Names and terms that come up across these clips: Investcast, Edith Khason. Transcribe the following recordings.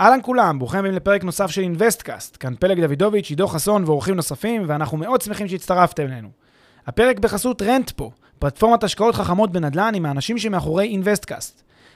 אהלן כולם, ברוכים הבאים לפרק נוסף של Investcast. כאן פלג דוידוביץ', עידו חסון ואורחים נוספים, ואנחנו מאוד שמחים שהצטרפתם אלינו. הפרק בחסות רנטפו, פלטפורמת השקעות חכמות בנדל"ן עם האנשים שמאחורי Investcast.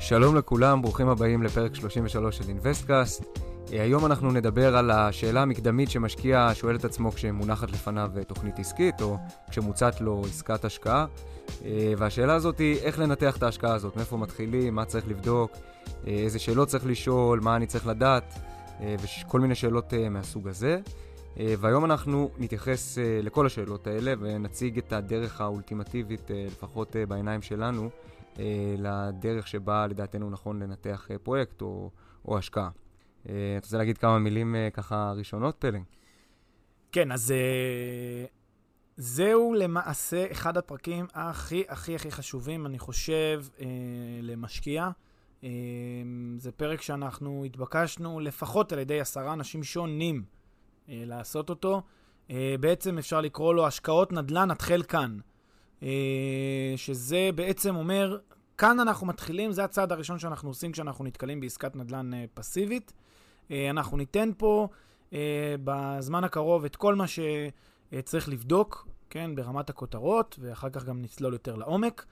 שלום לכולם, ברוכים הבאים לפרק 33 של Investcast. היום אנחנו נדבר על השאלה המקדמית שמשקיע שואל את עצמו כשמונחת לפניו תוכנית עסקית או כשמוצעת לו עסקת השקעה. והשאלה הזאת היא איך לנתח את ההשקעה הזאת, מאיפה מתחילים, מה צריך לבדוק, איזה שאלות צריך לשאול, מה אני צריך לדעת וכל מיני שאלות מהסוג הזה. והיום אנחנו נתייחס לכל השאלות האלה ונציג את הדרך האולטימטיבית, לפחות בעיניים שלנו, לדרך שבה לדעתנו נכון לנתח פרויקט או השקעה. אתה רוצה להגיד כמה מילים ככה ראשונות, פלג? כן, אז זהו למעשה אחד הפרקים הכי הכי הכי חשובים, אני חושב, למשקיע. זה פרק שאנחנו התבקשנו לפחות על ידי 10 אנשים שונים לעשות אותו. בעצם אפשר לקרוא לו השקעות נדל"ן נתחיל כאן. שזה בעצם אומר, כאן אנחנו מתחילים, זה הצעד הראשון שאנחנו עושים כשאנחנו נתקלים בעסקת נדל"ן פסיבית. אנחנו ניתן פה בזמן הקרוב את כל מה שצריך לבדוק, כן, ברמת הכותרות, ואחר כך גם נצלול יותר לעומק.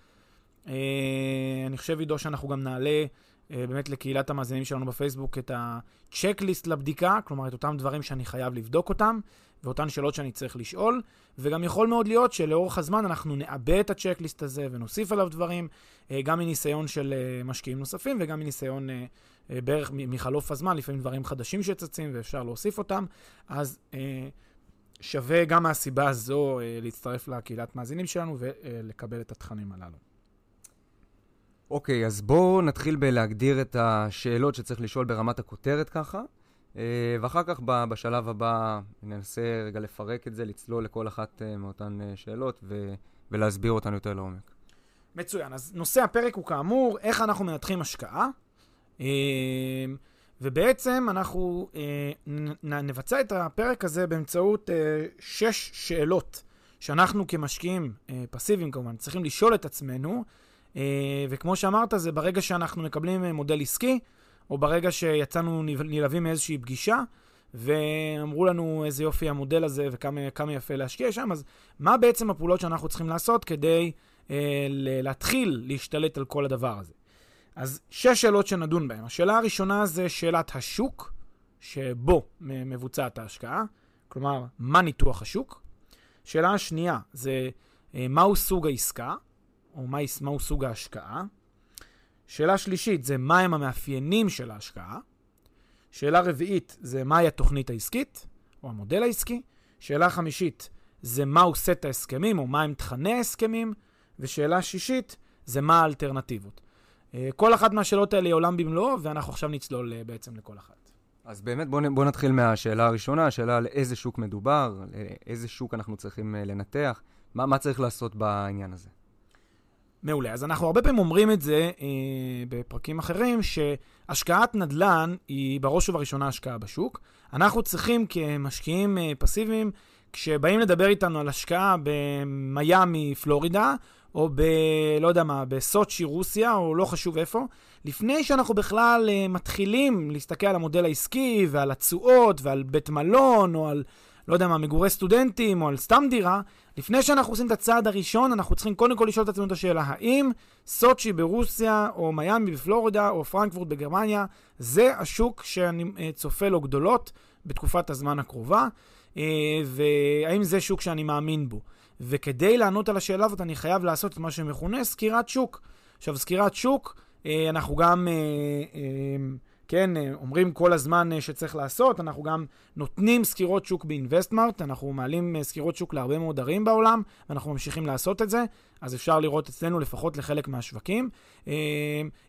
אני חושב, עידו, שאנחנו גם נעלה באמת לקהילת המאזינים שלנו בפייסבוק את הצ'קליסט לבדיקה, כלומר את אותם דברים שאני חייב לבדוק אותם, ואותן שאלות שאני צריך לשאול, וגם יכול מאוד להיות שלאורך הזמן אנחנו נעבה את הצ'קליסט הזה ונוסיף עליו דברים, גם מניסיון של משקיעים נוספים וגם מניסיון בערך מחלוף הזמן, לפעמים דברים חדשים שצצים ואפשר להוסיף אותם, אז שווה גם מהסיבה הזו להצטרף לקהילת מאזינים שלנו ולקבל את התכנים הללו. אוקיי, אז בואו נתחיל בלהגדיר את השאלות שצריך לשאול ברמת הכותרת ככה, ואחר כך בשלב הבא ננסה רגע לפרק את זה, לצלול לכל אחת מאותן שאלות ולהסביר אותן יותר לעומק. מצוין, אז נושא הפרק הוא כאמור, איך אנחנו מנתחים השקעה, ובעצם אנחנו נבצע את הפרק הזה באמצעות 6 שאלות שאנחנו כמשקיעים פסיביים כמובן צריכים לשאול את עצמנו, וכמו שאמרת, זה ברגע שאנחנו מקבלים מודל עסקי, או ברגע שיצאנו נלווים מאיזושהי פגישה, ואמרו לנו איזה יופי המודל הזה וכמה יפה להשקיע שם, אז מה בעצם הפעולות שאנחנו צריכים לעשות כדי להתחיל להשתלט על כל הדבר הזה? אז 6 שאלות שנדון בהן. השאלה הראשונה זה שאלת השוק, שבו מבוצעת ההשקעה, כלומר, מה ניתוח השוק? שאלה השנייה זה מהו סוג העסקה? או מהו סוג ההשקעה. שאלה שלישית זה מהם המאפיינים של ההשקעה. שאלה רביעית זה מהי התוכנית העסקית, או המודל העסקי. שאלה חמישית זה מהו סט ההסכמים, או מהם תכני ההסכמים. ושאלה שישית זה מה האלטרנטיבות. כל אחת מהשאלות האלה היא עולם במלואו, ואנחנו עכשיו נצלול בעצם לכל אחת. אז באמת בוא נתחיל מהשאלה הראשונה, השאלה על איזה שוק מדובר, איזה שוק אנחנו צריכים לנתח, מה צריך לעשות בעניין הזה. מעולה. אז אנחנו הרבה פעמים אומרים את זה בפרקים אחרים, שהשקעת נדל"ן היא בראש ובראשונה השקעה בשוק. אנחנו צריכים כמשקיעים פסיביים, כשבאים לדבר איתנו על השקעה במיימי, פלורידה, או לא יודע מה, בסוצ'י, רוסיה, או לא חשוב איפה, לפני שאנחנו בכלל מתחילים להסתכל על המודל העסקי ועל התשואות ועל בית מלון או על לא יודע מה, מגורי סטודנטים או על סתם דירה, לפני שאנחנו עושים את הצעד הראשון, אנחנו צריכים קודם כל לשאול את עצמנו את השאלה, האם סוצ'י ברוסיה או מיימי בפלורידה או פרנקפורט בגרמניה, זה השוק שאני צופה לו גדולות בתקופת הזמן הקרובה, והאם זה שוק שאני מאמין בו. וכדי לענות על השאלה הזאת, אני חייב לעשות את מה שמכונה סקירת שוק. עכשיו, סקירת שוק, אנחנו גם כן, אומרים כל הזמן שצריך לעשות, אנחנו גם נותנים סקירות שוק באינבסטמארט, אנחנו מעלים סקירות שוק להרבה מאוד ערים בעולם, ואנחנו ממשיכים לעשות את זה, אז אפשר לראות אצלנו לפחות לחלק מהשווקים.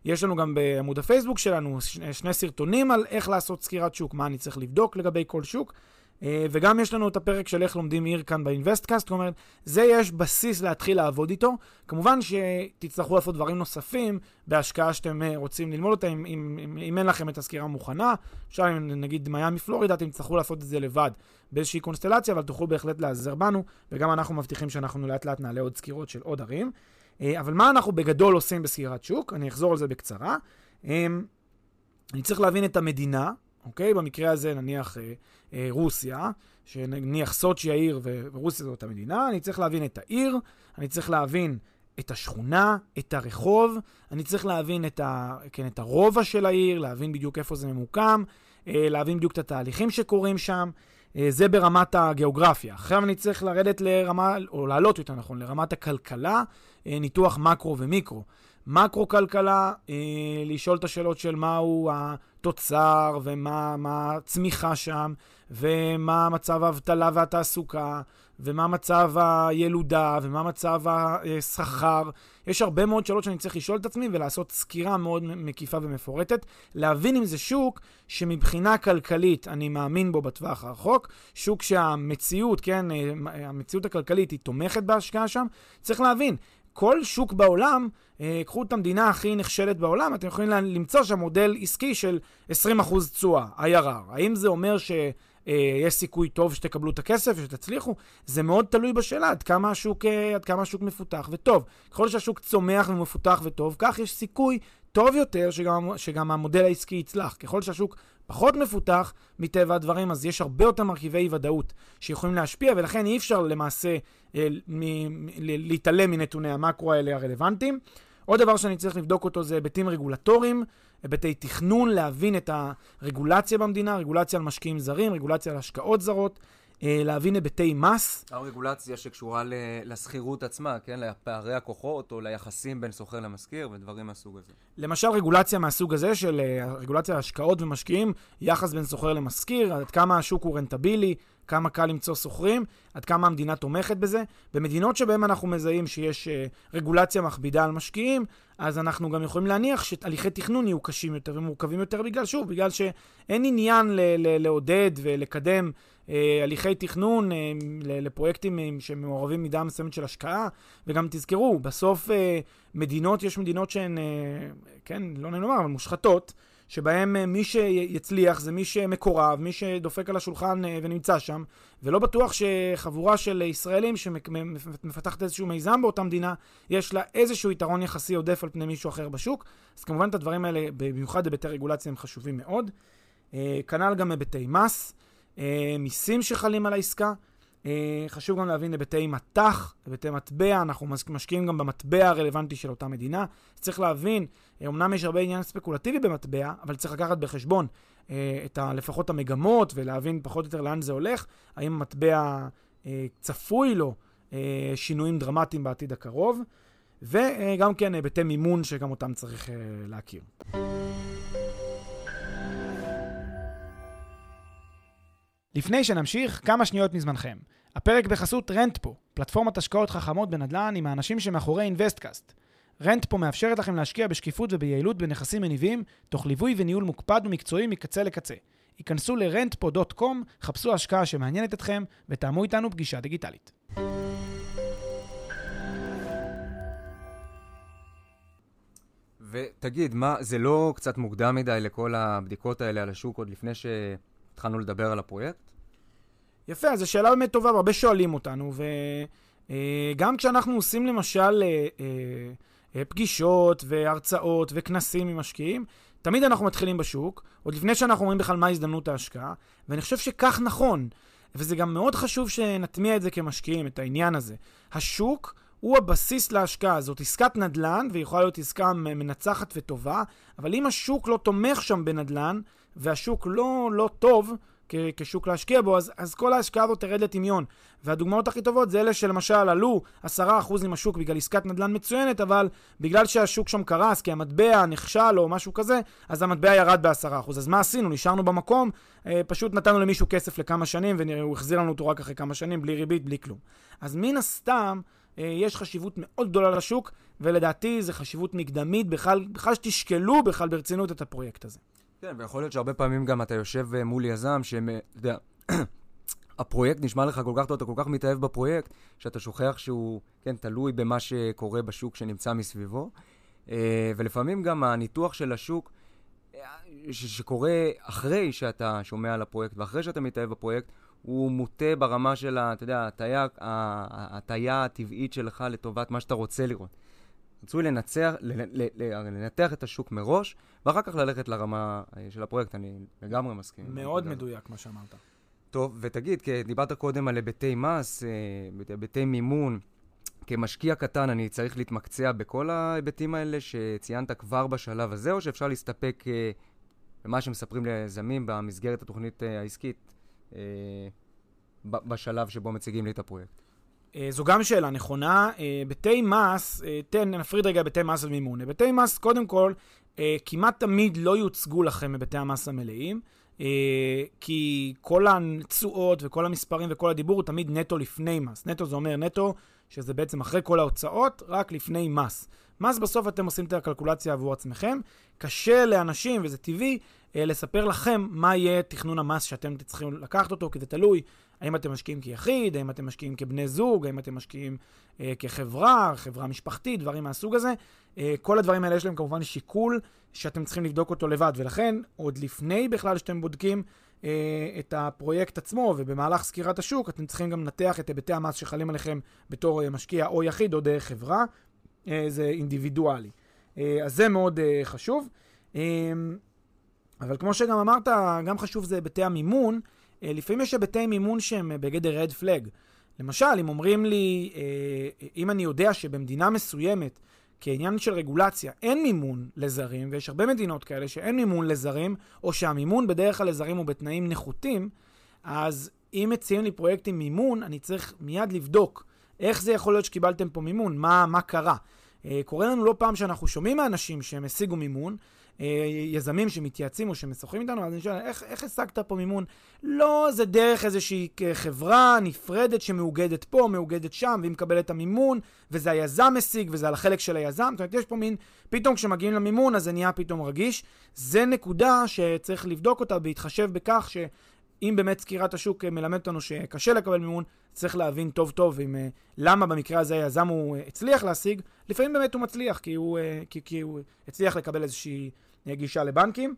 יש לנו גם בעמוד הפייסבוק שלנו שני סרטונים על איך לעשות סקירת שוק, מה אני צריך לבדוק לגבי כל שוק, וגם יש לנו את הפרק של איך לומדים עיר כאן באינבסטקאסט, זאת אומרת, זה יש בסיס להתחיל לעבוד איתו, כמובן שתצטרכו לעשות דברים נוספים בהשקעה שאתם רוצים ללמוד אותה, אם אין לכם את הסקירה מוכנה, אפשר אם נגיד מיאמי פלורידה, אתם תצטרכו לעשות את זה לבד באיזושהי קונסטלציה, אבל תוכלו בהחלט לעזר בנו, וגם אנחנו מבטיחים שאנחנו לאט לאט נעלה עוד סקירות של עוד ערים, אבל מה אנחנו בגדול עושים בסקירת שוק? אני אחזור על זה בקצרה, אני צריך להבין את המדינה, אוקיי? במקרה הזה נניח רוסיה, שנניח סוצ'י העיר ורוסיה זאת המדינה, אני צריך להבין את העיר, אני צריך להבין את השכונה, את הרחוב, אני צריך להבין את הרובע של העיר, להבין בדיוק איפה זה ממוקם, להבין בדיוק את התהליכים שקורים שם, זה ברמת הגיאוגרפיה. עכשיו אני צריך לרדת לרמה, או לעלות יותר נכון, לרמת הכלכלה, ניתוח מקרו ומיקרו. מקרו-כלכלה, לשאול את השאלות של מהו התוצר ומה הצמיחה שם, ומה מצב האבטלה והתעסוקה, ומה מצב הילודה, ומה מצב השכר. יש הרבה מאוד שאלות שאני צריך לשאול את עצמי ולעשות סקירה מאוד מקיפה ומפורטת, להבין אם זה שוק שמבחינה כלכלית אני מאמין בו בטווח הרחוק, שוק שהמציאות, כן, המציאות הכלכלית היא תומכת בהשקעה שם, צריך להבין. כל שוק בעולם, קחו את המדינה הכי נכשלת בעולם, אתם יכולים למצוא שם מודל עסקי של 20% תשואה, IRR. האם זה אומר שיש סיכוי טוב שתקבלו את הכסף ושתצליחו? זה מאוד תלוי בשאלה, עד כמה השוק מפותח וטוב. ככל שהשוק צומח ומפותח וטוב, כך יש סיכוי טוב יותר שגם המודל העסקי יצלח. ככל שהשוק פחות מפותח מטבע הדברים, אז יש הרבה יותר מרכיבי ודאות שיכולים להשפיע, ולכן אי אפשר למעשה להתעלם מנתוני המקרו האלה הרלוונטיים. עוד דבר שאני צריך לבדוק אותו זה היבטים רגולטוריים, היבטי תכנון, להבין את הרגולציה במדינה, רגולציה על משקיעים זרים, רגולציה על השקעות זרות, להבין היבטי מס. הרגולציה שקשורה לסחירות עצמה, כן? לפערי הכוחות או ליחסים בין סוחר למשכיר ודברים מהסוג הזה. למשל רגולציה מהסוג הזה של רגולציה על השקעות ומשקיעים, יחס בין סוחר למשכיר, עד כמה השוק הוא רנטבילי, כמה קל למצוא סוחרים, עד כמה המדינה תומכת בזה. במדינות שבהן אנחנו מזהים שיש רגולציה מכבידה על משקיעים, אז אנחנו גם יכולים להניח שהליכי תכנון יהיו קשים יותר ומורכבים יותר בגלל שאין עניין לעודד ולקדם הליכי תכנון לפרויקטים שמעורבים מידה מסוימת של השקעה, וגם תזכרו, בסוף יש מדינות שהן, כן, לא נאמר, אבל מושחתות, שבהם מי שיצליח זה מי שמקורב, מי שדופק על השולחן ונמצא שם, ולא בטוח שחבורה של ישראלים שמפתחת איזשהו מיזם באותה מדינה, יש לה איזשהו יתרון יחסי עודף על פני מישהו אחר בשוק, אז כמובן את הדברים האלה, במיוחד היבטי רגולציה, הם חשובים מאוד. כנ"ל גם היבטי מס, מיסים שחלים על העסקה, חשוב גם להבין היבטי מתח, היבטי מטבע, אנחנו משקיעים גם במטבע הרלוונטי של אותה מדינה, צריך להבין, אמנם יש הרבה עניין ספקולטיבי במטבע, אבל צריך לקחת בחשבון לפחות המגמות ולהבין פחות יותר לאן זה הולך, האם המטבע צפוי לו שינויים דרמטיים בעתיד הקרוב, וגם כן היבטי מימון שגם אותם צריך להכיר. לפני שנמשיך, כמה שניות מזמנכם. הפרק בחסות רנטפו, פלטפורמת השקעות חכמות בנדל"ן עם האנשים שמאחורי אינבסטקאסט. רנטפו מאפשרת לכם להשקיע בשקיפות וביעילות בנכסים מניבים, תוך ליווי וניהול מוקפד ומקצועי מקצה לקצה. היכנסו ל-rentpo.com, חפשו השקעה שמעניינת אתכם ותאמו איתנו פגישה דיגיטלית. ותגיד, מה, זה לא קצת מוקדם מדי לכל הבדיקות האלה על השוק עוד לפני התחלנו לדבר על הפרויקט? יפה, אז זו שאלה באמת טובה, הרבה שואלים אותנו, וגם כשאנחנו עושים למשל פגישות והרצאות וכנסים עם משקיעים, תמיד אנחנו מתחילים בשוק, עוד לפני שאנחנו אומרים בכלל מה הזדמנות ההשקעה, ואני חושב שכך נכון, וזה גם מאוד חשוב שנטמיע את זה כמשקיעים, את העניין הזה. השוק הוא הבסיס להשקעה, זאת עסקת נדל"ן, ויכולה להיות עסקה מנצחת וטובה, אבל אם השוק לא תומך שם בנדל"ן, והשוק לא טוב, כשוק להשקיע בו, אז כל ההשקעה הזאת תרד לטמיון. והדוגמאות הכי טובות זה אלה שלמשל עלו 10% עם השוק בגלל עסקת נדל"ן מצוינת, אבל בגלל שהשוק שם קרס, כי המטבע נכשל או משהו כזה, אז המטבע ירד ב10%. אז מה עשינו? נשארנו במקום, פשוט נתנו למישהו כסף לכמה שנים, והוא החזיר לנו אותו רק אחרי כמה שנים, בלי ריבית, בלי כלום. אז מן הסתם, יש חשיבות מאוד גדולה לשוק, ולדעתי זה חשיבות מקדמית, בכלל שתשקלו בכלל ברצינות את הפרויקט הזה. כן, ויכול להיות שהרבה פעמים גם אתה יושב מול יזם הפרויקט נשמע לך כל כך טוב, אתה כל כך מתאהב בפרויקט, שאתה שוכח שהוא תלוי במה שקורה בשוק שנמצא מסביבו, ולפעמים גם הניתוח של השוק שקורה אחרי שאתה שומע על הפרויקט, ואחרי שאתה מתאהב בפרויקט, הוא מוטה ברמה של ההטייה הטבעית שלך לטובת מה שאתה רוצה לראות. רצוי לנתח את השוק מראש, ואחר כך ללכת לרמה של הפרויקט. אני לגמרי מסכים. מאוד מדויק מה שאמרת. טוב, ותגיד, דיברת קודם על היבטי מס, היבטי מימון. כמשקיע קטן אני צריך להתמקצע בכל ההיבטים האלה שציינת כבר בשלב הזה, או שאפשר להסתפק במה שמספרים ליזמים במסגרת התוכנית העסקית בשלב שבו מציגים לי את הפרויקט? זו גם שאלה נכונה. בתי מס, נפריד רגע בתי מס ומימון. בתי מס, קודם כל, כמעט תמיד לא יוצגו לכם בבתי המס המלאים, כי כל הנצועות וכל המספרים וכל הדיבור הוא תמיד נטו לפני מס. נטו זה אומר נטו, שזה בעצם אחרי כל ההוצאות, רק לפני מס. מס בסוף אתם עושים את הקלקולציה עבור עצמכם. קשה לאנשים, וזה טבעי, לספר לכם מה יהיה תכנון המס שאתם צריכים לקחת אותו, כי זה תלוי האם אתם משקיעים כיחיד, האם אתם משקיעים כבני זוג, האם אתם משקיעים כחברה, חברה משפחתית, דברים מהסוג הזה. כל הדברים האלה יש להם כמובן שיקול שאתם צריכים לבדוק אותו לבד, ולכן עוד לפני בכלל שאתם בודקים את הפרויקט עצמו ובמהלך סקירת השוק, אתם צריכים גם לנתח את היבטי המס שחלים עליכם בתור משקיע או יחיד או דרך חברה. זה אינדיבידואלי. אז זה מאוד חשוב. אבל כמו שגם אמרת, גם חשוב זה היבטי המימון. לפעמים יש היבטי מימון שהם בגדר רד פלג. למשל, אם אומרים לי, אם אני יודע שבמדינה מסוימת, כעניין של רגולציה, אין מימון לזרים, ויש הרבה מדינות כאלה שאין מימון לזרים, או שהמימון בדרך כלל לזרים הוא בתנאים נחותים, אז אם מציעים לי פרויקט עם מימון, אני צריך מיד לבדוק איך זה יכול להיות שקיבלתם פה מימון, מה קרה. קורה לנו לא פעם שאנחנו שומעים מאנשים שהם השיגו מימון, יזמים שמתייעצים או שמשוחחים איתנו, אז אני שואל, איך השגת פה מימון? לא, זה דרך איזושהי חברה נפרדת שמאוגדת פה, מאוגדת שם, והיא מקבלת את המימון, וזה היזם משיג, וזה על החלק של היזם. זאת אומרת, יש פה פתאום כשמגיעים למימון, אז זה נהיה פתאום רגיש. זה נקודה שצריך לבדוק אותה, בהתחשב בכך שאם באמת סקירת השוק מלמד אותנו שקשה לקבל מימון, צריך להבין טוב טוב למה במקרה הזה היזם הוא הצליח להשיג. לפעמים באמת הוא מצליח, כי הוא הצליח לקבל איזושהי גישה לבנקים.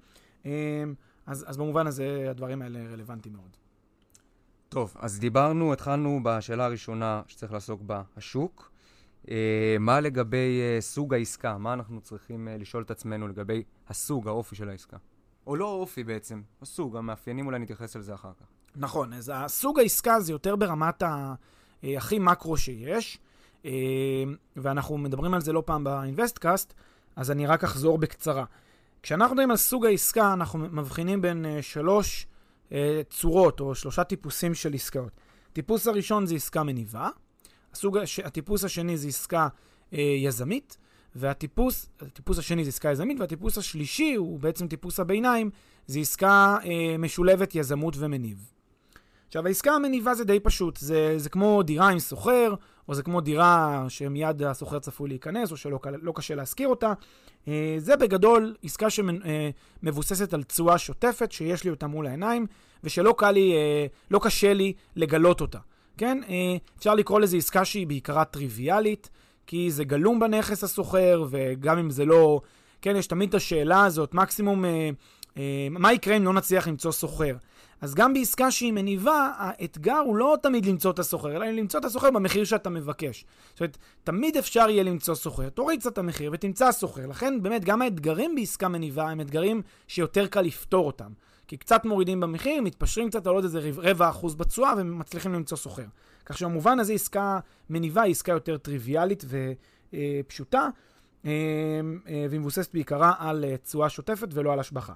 אז במובן הזה הדברים האלה רלוונטיים מאוד. טוב, אז דיברנו, התחלנו בשאלה הראשונה שצריך לעסוק בה, השוק. מה לגבי סוג העסקה? מה אנחנו צריכים לשאול את עצמנו לגבי הסוג, האופי של העסקה? או לא האופי בעצם, הסוג, המאפיינים, אולי נתייחס על זה אחר כך. נכון, אז הסוג העסקה זה יותר ברמת הכי מקרו שיש, ואנחנו מדברים על זה לא פעם ב-Investcast, אז אני רק אחזור בקצרה. כשאנחנו מדברים על סוג העסקה, אנחנו מבחינים בין 3 צורות, או 3 טיפוסים של עסקאות. טיפוס הראשון זה עסקה מניבה, הטיפוס השני זה עסקה יזמית, והטיפוס השני זה עסקה יזמית, והטיפוס השלישי הוא בעצם טיפוס הביניים, זה עסקה משולבת יזמות ומניב. עכשיו, העסקה המניבה זה די פשוט, זה כמו דירה עם סוחר, או זה כמו דירה שמיד הסוחר צפוי להיכנס, או שלא קשה להזכיר אותה. זה בגדול עסקה שמבוססת על תשואה שוטפת, שיש לי אותה מול העיניים, ושלא קשה לי לגלות אותה. כן? אפשר לקרוא לזה עסקה שהיא בעיקרה טריוויאלית, כי זה גלום בנכס הסוחר, וגם אם זה לא... כן, יש תמיד את השאלה הזאת, מקסימום... מה יקרה אם לא נצליח למצוא סוחר? אז גם בעסקה שהיא מניבה, האתגר הוא לא תמיד למצוא את הסוחר, אלא למצוא את הסוחר במחיר שאתה מבקש. זאת אומרת, תמיד אפשר יהיה למצוא סוחר, תוריד את המחיר ותמצא סוחר. לכן באמת גם האתגרים בעסקה מניבה הם אתגרים שיותר קל לפתור אותם. כי קצת מורידים במחיר, מתפשרים קצת על עוד איזה 0.25% בתשואה ומצליחים למצוא סוחר. כך שבמובן הזה עסקה מניבה היא עסקה יותר טריוויאלית ופשוטה, והיא מבוססת בעיקרה על תשואה שוטפת ולא על השבחה.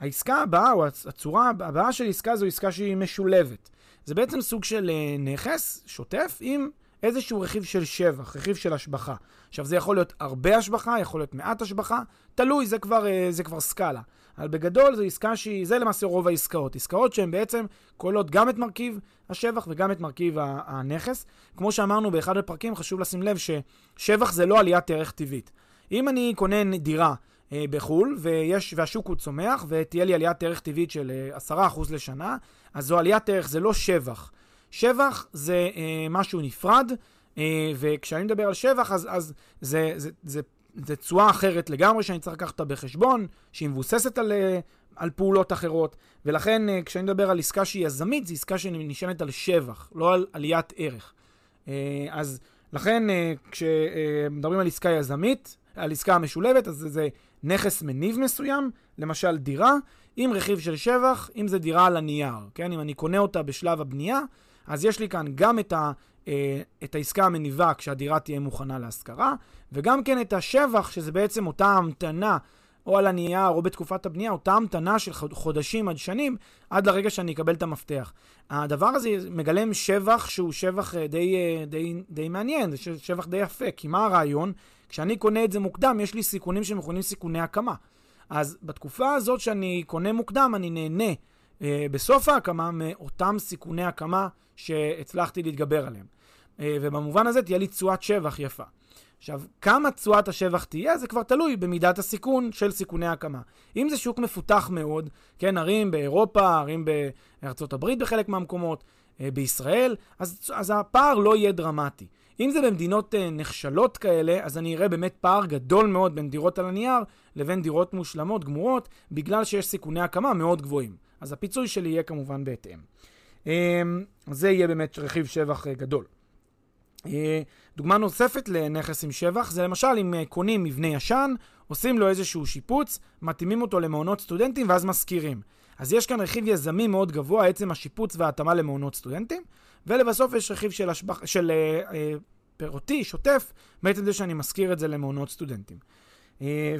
העסקה הבאה, או הצורה הבאה של עסקה, זו עסקה שהיא משולבת. זה בעצם סוג של נכס שוטף עם איזשהו רכיב של שבח, רכיב של השבחה. עכשיו, זה יכול להיות הרבה השבחה, יכול להיות מעט השבחה, תלוי, זה כבר סקאלה. אבל בגדול, זו עסקה שהיא, זה למעשה רוב העסקאות. עסקאות שהן בעצם כוללות גם את מרכיב השבח וגם את מרכיב הנכס. כמו שאמרנו באחד הפרקים, חשוב לשים לב ששבח זה לא עליית ערך טבעית. אם אני קונה דירה בחול, והשוק הוא צומח, ותהיה לי עליית ערך טבעית של 10% לשנה, אז זו עליית ערך, זה לא שבח. שבח זה משהו נפרד, וכשאני מדבר על שבח, אז זה צורה אחרת לגמרי, שאני צריך לקחת בחשבון, שהיא מבוססת על פעולות אחרות, ולכן כשאני מדבר על עסקה שהיא יזמית, זו עסקה שנשענת על שבח, לא על עליית ערך. אז לכן כשמדברים על עסקה יזמית, על עסקה המשולבת, אז זה נכס מניב מסוים, למשל דירה, עם רכיב של שבח, אם זה דירה על הנייר, כן? אם אני קונה אותה בשלב הבנייה, אז יש לי כאן גם את העסקה המניבה כשהדירה תהיה מוכנה להשכרה, וגם כן את השבח, שזה בעצם אותה המתנה, או על הנייר, או בתקופת הבנייה, אותה המתנה של חודשים עד שנים, עד לרגע שאני אקבל את המפתח. הדבר הזה מגלם שבח שהוא שבח די מעניין, זה שבח די יפה, כי מה הרעיון? כשאני קונה את זה מוקדם, יש לי סיכונים שמכונים סיכוני הקמה. אז בתקופה הזאת שאני קונה מוקדם, אני נהנה בסוף ההקמה מאותם סיכוני הקמה שהצלחתי להתגבר עליהם. ובמובן הזה תהיה לי תשואת שבח יפה. עכשיו, כמה תשואת השבח תהיה, זה כבר תלוי במידת הסיכון של סיכוני הקמה. אם זה שוק מפותח מאוד, כן, ערים באירופה, ערים בארצות הברית בחלק מהמקומות, בישראל, אז הפער לא יהיה דרמטי. אם זה במדינות נחשלות כאלה, אז אני אראה באמת פער גדול מאוד בין דירות על הנייר לבין דירות מושלמות, גמורות, בגלל שיש סיכוני הקמה מאוד גבוהים. אז הפיצוי שלי יהיה כמובן בהתאם. זה יהיה באמת רכיב שבח גדול. דוגמה נוספת לנכס עם שבח, זה למשל אם קונים מבנה ישן, עושים לו איזשהו שיפוץ, מתאימים אותו למעונות סטודנטים ואז מזכירים. אז יש כאן רכיב יזמי מאוד גבוה, עצם השיפוץ וההתאמה למעונות סטודנטים, ולבסוף יש רכיב של פירותי, שוטף, בעצם זה שאני מזכיר את זה למעונות סטודנטים.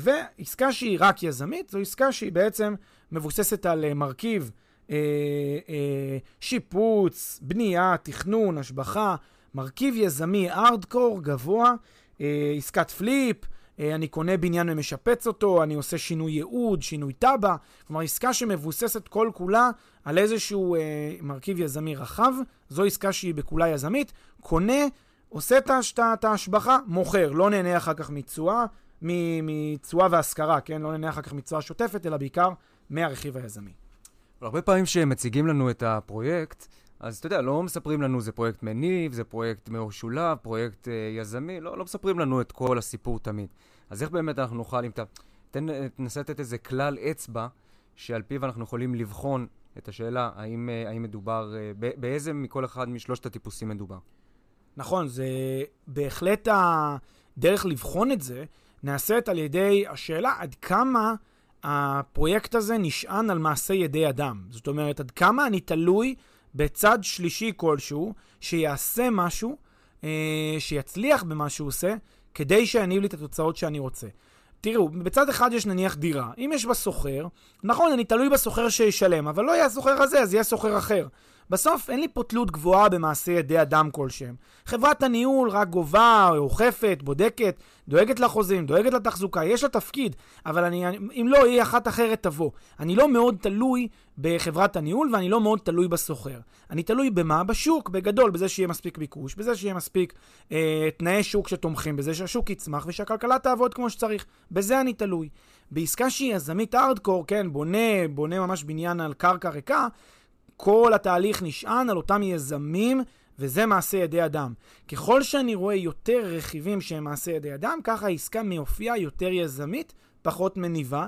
ועסקה שהיא רק יזמית, זו עסקה שהיא בעצם מבוססת על מרכיב שיפוץ, בנייה, תכנון, השבחה, מרכיב יזמי ארדקור גבוה, עסקת פליפ, אני קונה בניין ומשפץ אותו, אני עושה שינוי ייעוד, שינוי טבע, כלומר עסקה שמבוססת כל כולה על איזשהו מרכיב יזמי רחב, זו עסקה שהיא בכולה יזמית, קונה, עושה את ההשבחה, מוכר, לא נהנה אחר כך מצועה והשכרה, כן? לא נהנה אחר כך מצועה שוטפת, אלא בעיקר מהרכיב היזמי. הרבה פעמים שמציגים לנו את הפרויקט, אז אתה יודע, לא מספרים לנו זה פרויקט מניב, זה פרויקט משולב, פרויקט יזמי, לא מספרים לנו את כל הסיפור תמיד. אז איך באמת אנחנו נוכל, אם תנסה לתת איזה כלל אצבע, שעל פיו אנחנו יכולים לבחון את השאלה, האם מדובר, באיזה מכל אחד משלושת הטיפוסים מדובר? נכון, זה בהחלט הדרך לבחון את זה, נעשית על ידי השאלה עד כמה הפרויקט הזה נשען על מעשה ידי אדם. זאת אומרת, עד כמה אני תלוי, בצד שלישי כלשהו, שיעשה משהו, שיצליח במה שהוא עושה, כדי שיניב לי את התוצאות שאני רוצה. תראו, בצד אחד יש נניח דירה. אם יש בה סוחר, נכון, אני תלוי בסוחר שישלם, אבל לא יהיה הסוחר הזה, אז יהיה סוחר אחר. בסוף אין לי פה תלות גבוהה במעשה ידי אדם כלשהם. חברת הניהול רק גובה, אוכפת, בודקת, דואגת לחוזים, דואגת לתחזוקה, יש לה תפקיד, אבל אם לא, היא אחת אחרת תבוא. אני לא מאוד תלוי בחברת הניהול ואני לא מאוד תלוי בסוחר. אני תלוי במה? בשוק, בגדול, בזה שיהיה מספיק ביקוש, בזה שיהיה מספיק תנאי שוק שתומכים, בזה שהשוק יצמח ושהכלכלה תעבוד כמו שצריך. בזה אני תלוי. בעסקה שהיא יזמית הארדקור, כן, בונה ממש בניין על קרקע ריקה, כל התהליך נשען על אותם יזמים, וזה מעשה ידי אדם. ככל שאני רואה יותר רכיבים שהם מעשה ידי אדם, ככה העסקה מאופייה יותר יזמית, פחות מניבה,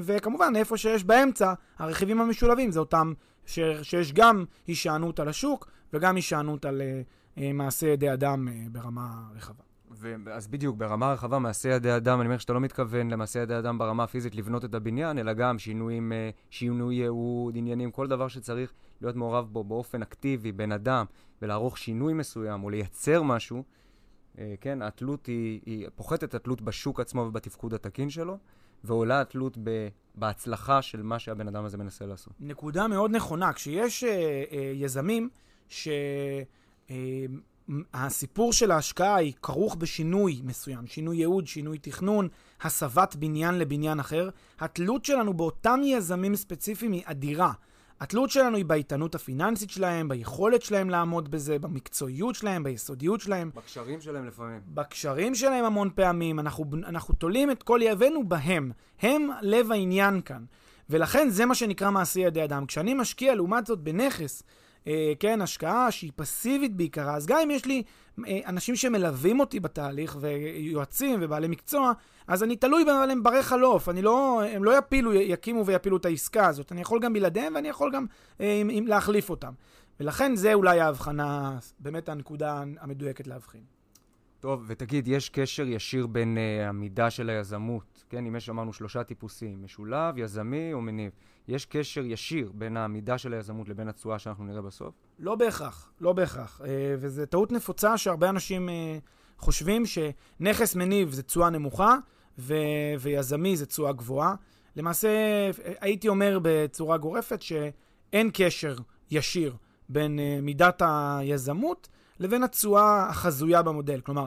וכמובן איפה שיש באמצע, הרכיבים המשולבים זה אותם שיש גם הישענות על השוק, וגם הישענות על מעשה ידי אדם ברמה רחבה. אז בדיוק, ברמה הרחבה, מעשה ידי אדם, אני אומר שאתה לא מתכוון למעשה ידי אדם ברמה הפיזית לבנות את הבניין, אלא גם שינוי ייעוד, עניינים, כל דבר שצריך להיות מעורב בו באופן אקטיבי, בן אדם, ולערוך שינוי מסוים או לייצר משהו, כן, התלות היא פוחתת התלות בשוק עצמו ובתפקוד התקין שלו, ועולה התלות בהצלחה של מה שהבן אדם הזה מנסה לעשות. נקודה מאוד נכונה. כשיש יזמים שהסיפור של ההשקעה היא כרוך בשינוי מסוים, שינוי ייעוד, שינוי תכנון, הסבת בניין לבניין אחר, התלות שלנו באותם יזמים ספציפיים היא אדירה. התלות שלנו היא באיתנות הפיננסית שלהם, ביכולת שלהם לעמוד בזה, במקצועיות שלהם, ביסודיות שלהם. בקשרים שלהם לפעמים. בקשרים שלהם המון פעמים. אנחנו תולים את כל יבנו בהם. הם לב העניין כאן. ולכן זה מה שנקרא מעשי ידי אדם. כשאני משקיע לעומת זאת בנכס, כן, השקעה שהיא פסיבית בעיקרה, אז גם אם יש לי אנשים שמלווים אותי בתהליך, ויועצים ובעלי מקצוע, אז אני תלוי בהם ברי חלוף, הם לא יקימו ויפילו את העסקה הזאת, אני יכול גם בלעדיהם ואני יכול גם להחליף אותם. ולכן זה אולי ההבחנה, באמת הנקודה המדויקת להבחין. טוב, ותגיד, יש קשר ישיר בין המידה של היזמות, כן, אם יש אמרנו שלושה טיפוסים, משולב, יזמי או מניב, יש קשר ישיר בין המידה של היזמות לבין התשואה שאנחנו נראה בסוף? לא בהכרח, לא בהכרח, וזה טעות נפוצה שהרבה אנשים חושבים שנכס מניב זה תשואה נמוכה, ויזמי זה תשואה גבוהה. למעשה, הייתי אומר בצורה גורפת שאין קשר ישיר בין מידת היזמות, לבין התשואה החזויה במודל. כלומר,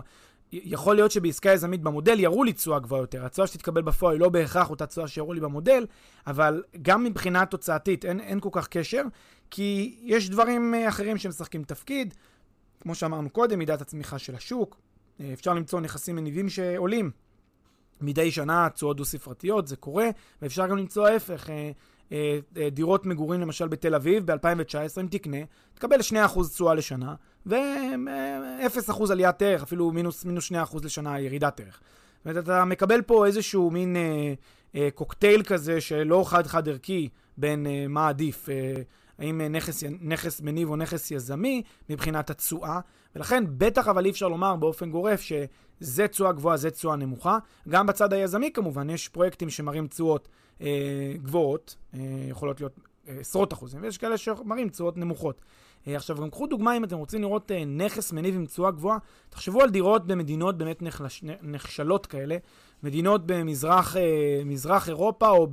יכול להיות שבעסקה יזמית במודל יראו לי תשואה גבוהה יותר. התשואה שתתקבל בפועל היא לא בהכרח אותה תשואה שיראו לי במודל, אבל גם מבחינה תוצאתית אין כל כך קשר, כי יש דברים אחרים שמשחקים תפקיד, כמו שאמרנו קודם, מידת הצמיחה של השוק, אפשר למצוא נכסים מניבים שעולים. מדי שנה תשואות דו-ספרתיות, זה קורה, ואפשר גם למצוא ההפך. דירות מגורים למשל בתל אביב ב-2019 אם תקנה, תקבל 2% תשואה לשנה ו-0% עליית ערך, אפילו מינוס 2% לשנה ירידת ערך. זאת אומרת, אתה מקבל פה איזשהו מין קוקטייל כזה שלא חד-חד ערכי בין מה עדיף, האם נכס מניב או נכס יזמי מבחינת התשואה, ולכן בטח אבל אי אפשר לומר באופן גורף שזה תשואה גבוהה, זה תשואה נמוכה. גם בצד היזמי כמובן יש פרויקטים שמראים תשואות גבוהות, יכולות להיות עשרות אחוזים, ויש כאלה שמראים תשואות נמוכות. עכשיו גם קחו דוגמה, אם אתם רוצים לראות נכס מניב עם תשואה גבוהה, תחשבו על דירות במדינות באמת נחשלות כאלה, מדינות במזרח אירופה או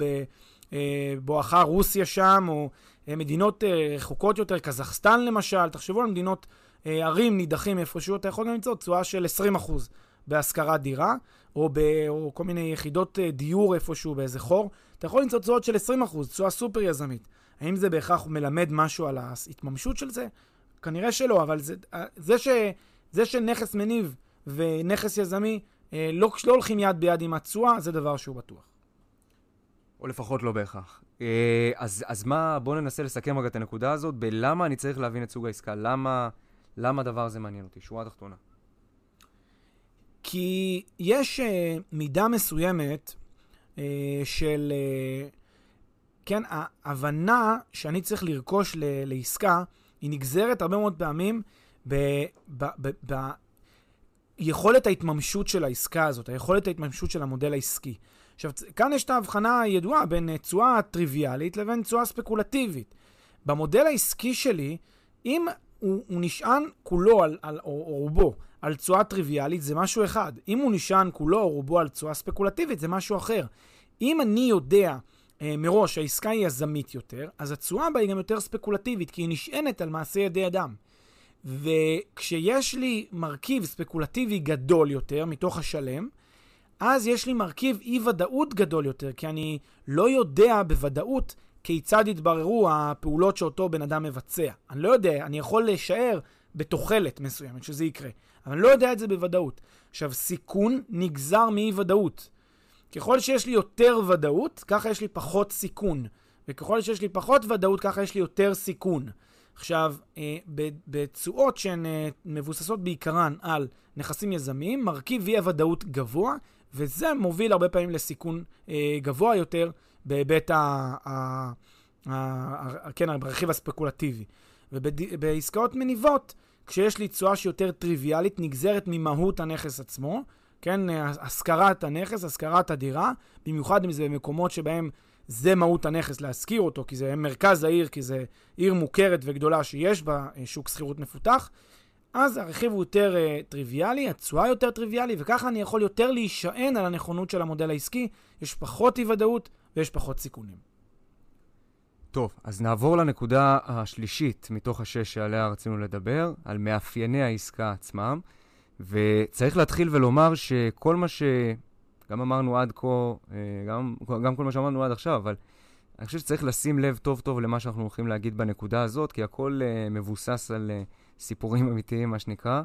בואכה רוסיה שם, או מדינות רחוקות יותר, קזחסטן למשל, תחשבו על מדינות ערים נידחים איפשהו, אתה יכול גם למצוא תשואה של 20% בהשכרת דירה, או כל מיני יחידות דיור איפשהו באיזה חור, אתה יכול למצוא תשואות של 20%, תשואה סופר יזמית. האם זה בהכרח מלמד משהו על ההתממשות של זה? כנראה שלא, אבל זה שנכס מניב ונכס יזמי לא הולכים יד ביד עם התשואה, זה דבר שהוא בטוח. או לפחות לא בהכרח. אז מה, בואו ננסה לסכם רגע את הנקודה הזאת, בלמה אני צריך להבין את סוג העסקה, למה הדבר הזה מעניין אותי, שורה תחתונה. כי יש מידה מסוימת של, כן, ההבנה שאני צריך לרכוש לעסקה, היא נגזרת הרבה מאוד פעמים ביכולת ההתממשות של העסקה הזאת, היכולת ההתממשות של המודל העסקי. עכשיו, כאן יש את ההבחנה הידועה בין תשואה טריוויאלית לבין תשואה ספקולטיבית. במודל העסקי שלי, אם הוא נשען כולו או רובו על תשואה טריוויאלית, זה משהו אחד. אם הוא נשען כולו או רובו על תשואה ספקולטיבית, זה משהו אחר. אם אני יודע מראש שהעסקה היא יזמית יותר, אז התשואה בה היא גם יותר ספקולטיבית, כי היא נשענת על מעשה ידי אדם. וכשיש לי מרכיב ספקולטיבי גדול יותר מתוך השלם, אז יש לי מרכיב אי-ודאות גדול יותר, כי אני לא יודע בוודאות כיצד יתבררו הפעולות שאותו בן אדם מבצע. אני לא יודע, אני יכול להישאר בתוחלת מסוימת שזה יקרה, אבל אני לא יודע את זה בוודאות. עכשיו, סיכון נגזר מאי-ודאות. ככל שיש לי יותר ודאות, ככה יש לי פחות סיכון. וככל שיש לי פחות ודאות, ככה יש לי יותר סיכון. עכשיו, בתשואות שהן מבוססות בעיקרן על נכסים יזמיים, מרכיב אי-ודאות גבוה, וזה מוביל הרבה פעמים לסיכון גבוה יותר בהיבט הרכיב הספקולטיבי. ובעסקאות מניבות, כשיש לי תשואה שיותר טריוויאלית, נגזרת ממהות הנכס עצמו, כן, השכרת הנכס, השכרת הדירה, במיוחד אם זה במקומות שבהם זה מהות הנכס להשכיר אותו, כי זה מרכז העיר, כי זה עיר מוכרת וגדולה שיש בה שוק שכירות מפותח, אז הרכיב הוא יותר טריוויאלי, התשואה יותר טריוויאלי, וככה אני יכול יותר להישען על הנכונות של המודל העסקי, יש פחות אי-ודאות ויש פחות סיכונים. טוב, אז נעבור לנקודה השלישית מתוך השש שעליה רצינו לדבר, על מאפייני העסקה עצמם, וצריך להתחיל ולומר שכל מה שגם אמרנו עד כה, גם כל מה שאמרנו עד עכשיו, אבל אני חושב שצריך לשים לב טוב טוב למה שאנחנו הולכים להגיד בנקודה הזאת, כי הכל מבוסס על סיפורים אמיתיים, מה שנקרא.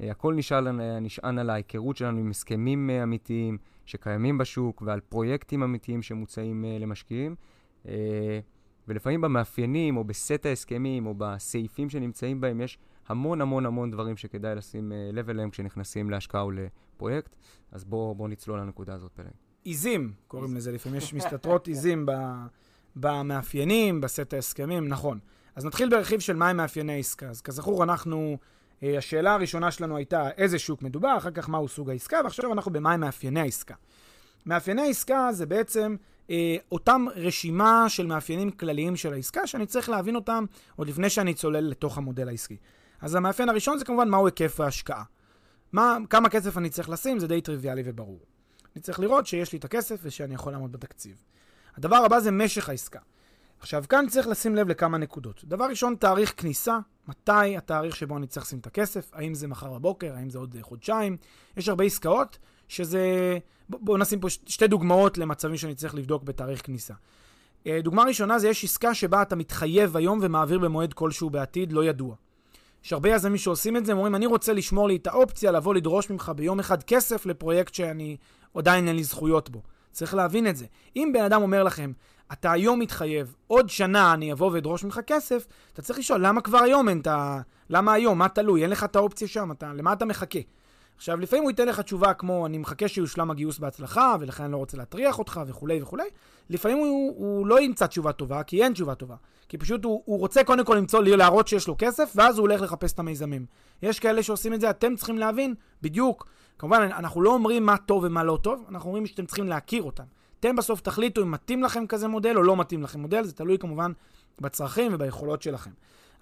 הכל נשען על ההיכרות שלנו עם הסכמים אמיתיים שקיימים בשוק, ועל פרויקטים אמיתיים שמוצאים למשקיעים. ולפעמים במאפיינים, או בסט ההסכמים, או בסעיפים שנמצאים בהם, יש המון המון המון דברים שכדאי לשים לב אליהם כשנכנסים להשקעה או לפרויקט. אז בואו נצלול לנקודה הזאת פלג. עיזים, קוראים לזה לפעמים, יש מסתתרות עיזים במאפיינים, בסט ההסכמים, נכון. אז נתחיל ברכיב של מה הם מאפייני העסקה. אז כזכור, אנחנו, השאלה הראשונה שלנו הייתה איזה שוק מדובר, אחר כך מהו סוג העסקה, ועכשיו אנחנו במה הם מאפייני העסקה. מאפייני העסקה זה בעצם אותם רשימה של מאפיינים כלליים של העסקה, שאני צריך להבין אותם עוד לפני שאני צולל לתוך המודל העסקי. אז המאפיין הראשון זה כמובן מהו היקף ההשקעה. כמה כסף אני צריך לשים, זה די טריוויאלי וברור. אני צריך לראות שיש לי את הכסף ושאני יכול לעמוד בתקציב. הדבר הבא זה משך העסקה. עכשיו, כאן צריך לשים לב לכמה נקודות. דבר ראשון, תאריך כניסה. מתי התאריך שבו אני צריך לשים את הכסף? האם זה מחר בבוקר? האם זה עוד חודשיים? יש הרבה עסקאות שזה... בואו נשים פה שתי דוגמאות למצבים שאני צריך לבדוק בתאריך כניסה. דוגמה ראשונה זה יש עסקה שבה אתה מתחייב היום ומעביר במועד כלשהו בעתיד, לא ידוע. יש הרבה יזמים שעושים את זה, הם אומרים, אני רוצה לשמור לי את האופציה לבוא לדרוש ממך ביום אחד כסף לפרויקט שאני עדיין אין לי זכויות בו. צריך להבין את זה. אם בן אדם אומר לכם, אתה היום מתחייב, עוד שנה אני אבוא ודרוש ממך כסף, אתה צריך לשאול, למה כבר היום אין את ה... למה היום? מה תלוי? אין לך את האופציה שם, למה אתה מחכה? עכשיו, לפעמים הוא ייתן לך תשובה כמו, אני מחכה שיושלם הגיוס בהצלחה, ולכן אני לא רוצה להטריח אותך, וכולי וכולי. לפעמים הוא לא ימצא תשובה טובה, כי אין תשובה טובה. כי פשוט הוא רוצה קודם כל למצוא, להראות שיש לו כסף, ואז הוא הולך לחפש את המיזמים. יש כאלה שעושים את זה, אתם צריכים להבין, בדיוק. כמובן, אנחנו לא אומרים מה טוב ומה לא טוב, אנחנו אומרים שאתם צריכים להכיר אותם. אתם בסוף תחליטו אם מתאים לכם כזה מודל או לא מתאים לכם מודל, זה תלוי כמובן בצרכים וביכולות שלכם.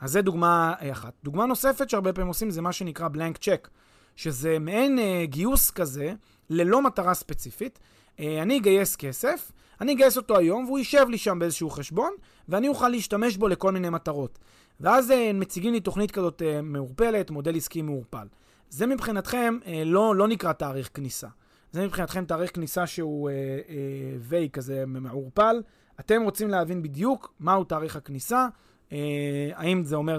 אז זה דוגמה אחת. דוגמה נוספת שהרבה פעמים עושים זה מה שנקרא blank check, שזה מעין גיוס כזה ללא מטרה ספציפית. אני אגייס כסף, אני אגייס אותו היום והוא יישב לי שם באיזשהו חשבון, ואני אוכל להשתמש בו לכל מיני מטרות. ואז מציגים לי תוכנית כזאת מעורפלת, מודל עסקי מעורפל. זה מבחינתכם לא נקרא תאריך כניסה. זה מבחינתכם תאריך כניסה שהוא וי כזה מעורפל. אתם רוצים להבין בדיוק מהו תאריך הכניסה, האם זה אומר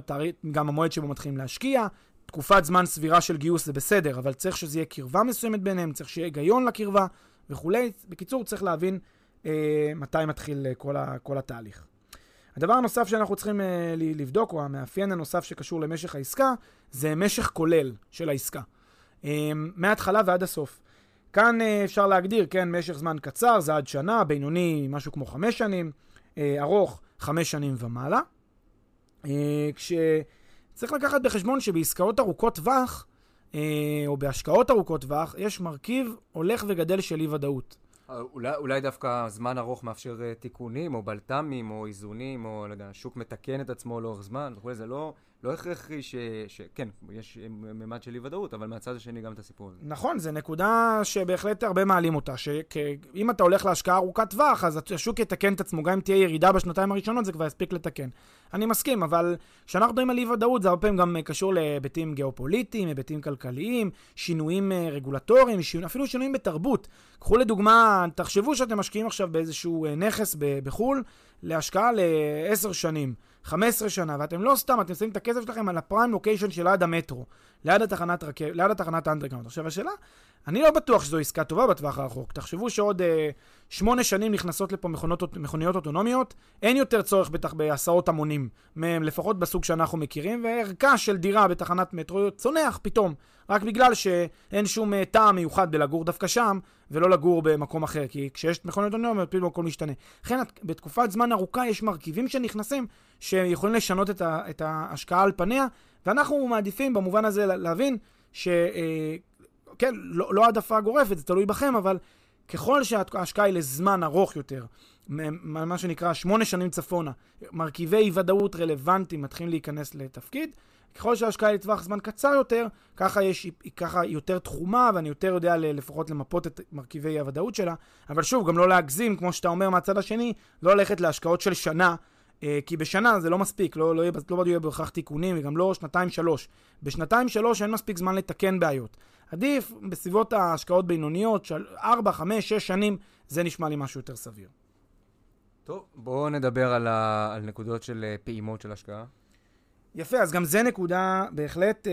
גם המועד שבו מתחילים להשקיע, תקופת זמן סבירה של גיוס זה בסדר, אבל צריך שזה יהיה קרבה מסוימת ביניהם, צריך שיהיה היגיון לקרבה וכולי. בקיצור, צריך להבין מתי מתחיל כל התהליך. הדבר הנוסף שאנחנו צריכים לבדוק, או המאפיין הנוסף שקשור למשך העסקה, זה משך כולל של העסקה. מההתחלה ועד הסוף. כאן אפשר להגדיר, כן, משך זמן קצר, זה עד שנה, בינוני משהו כמו 5 שנים, ארוך 5 שנים ומעלה. צריך לקחת בחשבון שבעסקאות ארוכות טווח, או בהשקעות ארוכות טווח, יש מרכיב הולך וגדל של אי ודאות. אולי דווקא זמן ארוך מאפשר תיקונים, או בלתמים, או איזונים, או שוק מתקן את עצמו לאורך זמן, וכולי. זה לא הכרחי כן, יש ממד של אי ודאות, אבל מהצד השני גם את הסיפור הזה. נכון, זה נקודה שבהחלט הרבה מעלים אותה, שאם אתה הולך להשקעה ארוכת טווח, אז השוק יתקן את עצמו, גם אם תהיה ירידה בשנתיים הראשונות, זה כבר יספיק לתקן. אני מסכים, אבל כשאנחנו מדברים על אי ודאות, זה הרבה פעמים גם קשור להיבטים גיאופוליטיים, היבטים כלכליים, שינויים רגולטוריים, אפילו שינויים בתרבות. קחו לדוגמה, תחשבו שאתם משקיעים עכשיו באיזשהו נכס בחול, להשקעה ל10 שנים, 15 שנה, ואתם לא סתם, אתם שמים את הכסף שלכם על הפריים לוקיישן של עד המטרו, ליד התחנת האנדרגראונד. עכשיו השאלה, אני לא בטוח שזו עסקה טובה בטווח הרחוק. תחשבו שעוד 8 שנים נכנסות לפה מכוניות אוטונומיות, אין יותר צורך בטח בהסעות המונים, לפחות בסוג שאנחנו מכירים, וערכה של דירה בתחנת מטרו צונח פתאום, רק בגלל שאין שום טעם מיוחד בלגור דווקא שם, ולא לגור במקום אחר, כי כשיש מכוניות אוטונומיות, פתאום הכל משתנה. לכן, בתקופת זמן ארוכה יש מרכיבים שנכנסים, שיכולים לשנות את ההשקעה על פניה, ואנחנו מעדיפים במובן הזה להבין ש... כן, לא העדפה גורפת, זה תלוי בכם, אבל ככל שההשקעה היא לזמן ארוך יותר, מה שנקרא 8 שנים צפונה, מרכיבי ודאות רלוונטיים מתחילים להיכנס לתפקיד, ככל שההשקעה היא לטווח זמן קצר יותר, ככה יותר תחומה, ואני יותר יודע לפחות למפות את מרכיבי הוודאות שלה, אבל שוב, גם לא להגזים, כמו שאתה אומר מהצד השני, לא ללכת להשקעות של שנה, כי בשנה זה לא מספיק, לא יהיה בהכרח תיקונים, וגם לא 2-3. ב-2-3 אין מספיק זמן לתקן בעיות. עדיף בסביבות ההשקעות בינוניות של 4-5-6 שנים, זה נשמע לי משהו יותר סביר. טוב, בואו נדבר על נקודות של פעימות של השקעה. יפה, אז גם זה נקודה בהחלט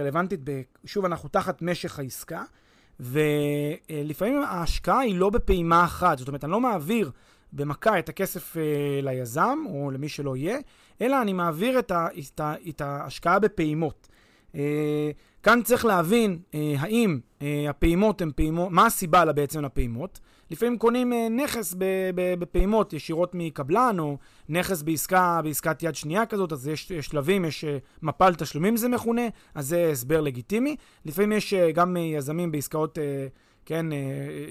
רלוונטית, שוב אנחנו תחת משך העסקה, ולפעמים ההשקעה היא לא בפעימה אחת, זאת אומרת אני לא מעביר במכה את הכסף ליזם או למי שלא יהיה, אלא אני מעביר את ההשקעה בפעימות. כאן צריך להבין האם הפעימות הן פעימות, מה הסיבה בעצם לפעימות. לפעמים קונים נכס בפעימות ישירות מקבלן, או נכס בעסקת יד שנייה כזאת, אז יש שלבים, יש מפל תשלומים זה מכונה, אז זה הסבר לגיטימי. לפעמים יש גם יזמים בעסקאות, כן,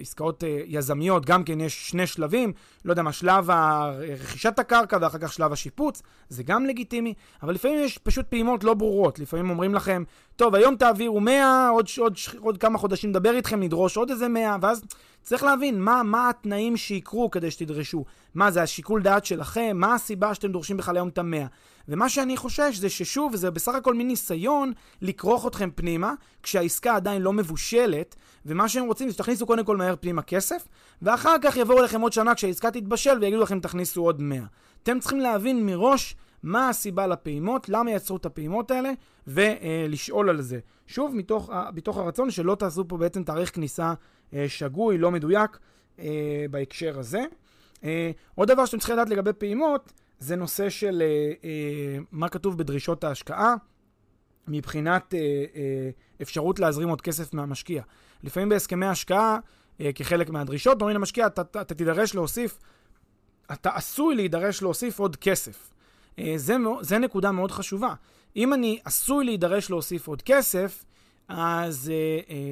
עסקאות יזמיות, גם כן יש שני שלבים, לא יודע מה, שלב רכישת הקרקע ואחר כך שלב השיפוץ, זה גם לגיטימי, אבל לפעמים יש פשוט פעימות לא ברורות, לפעמים אומרים לכם, טוב, היום תעבירו 100, עוד כמה חודשים דבר איתכם, נדרוש עוד איזה 100, ואז צריך להבין מה התנאים שיקרו כדי שתדרשו, מה זה השיקול דעת שלכם, מה הסיבה שאתם דורשים בכלל היום את 100, ומה שאני חושש זה ששוב, זה בסך הכל מין ניסיון לקרוך אתכם פנימה, כשהעסקה עדיין לא מבושלת, ומה שהם רוצים זה שתכניסו קודם כל מהר פנימה כסף, ואחר כך יבואו אליכם עוד שנה כשהעסקה תתבשל ויגידו לכם תכניסו עוד 100. אתם צריכים להבין מראש מה הסיבה לפעימות, למה יצרו את הפעימות האלה, ולשאול על זה. שוב, מתוך הרצון שלא תעשו פה בעצם תאריך כניסה שגוי, לא מדויק בהקשר הזה. עוד דבר שאתם צריכים לדעת לגבי פעימות, זה נושא של מה כתוב בדרישות ההשקעה, מבחינת אפשרות להזרים עוד כסף מהמשקיע. לפעמים בהסכמי ההשקעה, כחלק מהדרישות, אומרים למשקיע, אתה תידרש להוסיף, אתה עשוי להידרש להוסיף עוד כסף. זה נקודה מאוד חשובה. אם אני עשוי להידרש להוסיף עוד כסף, אז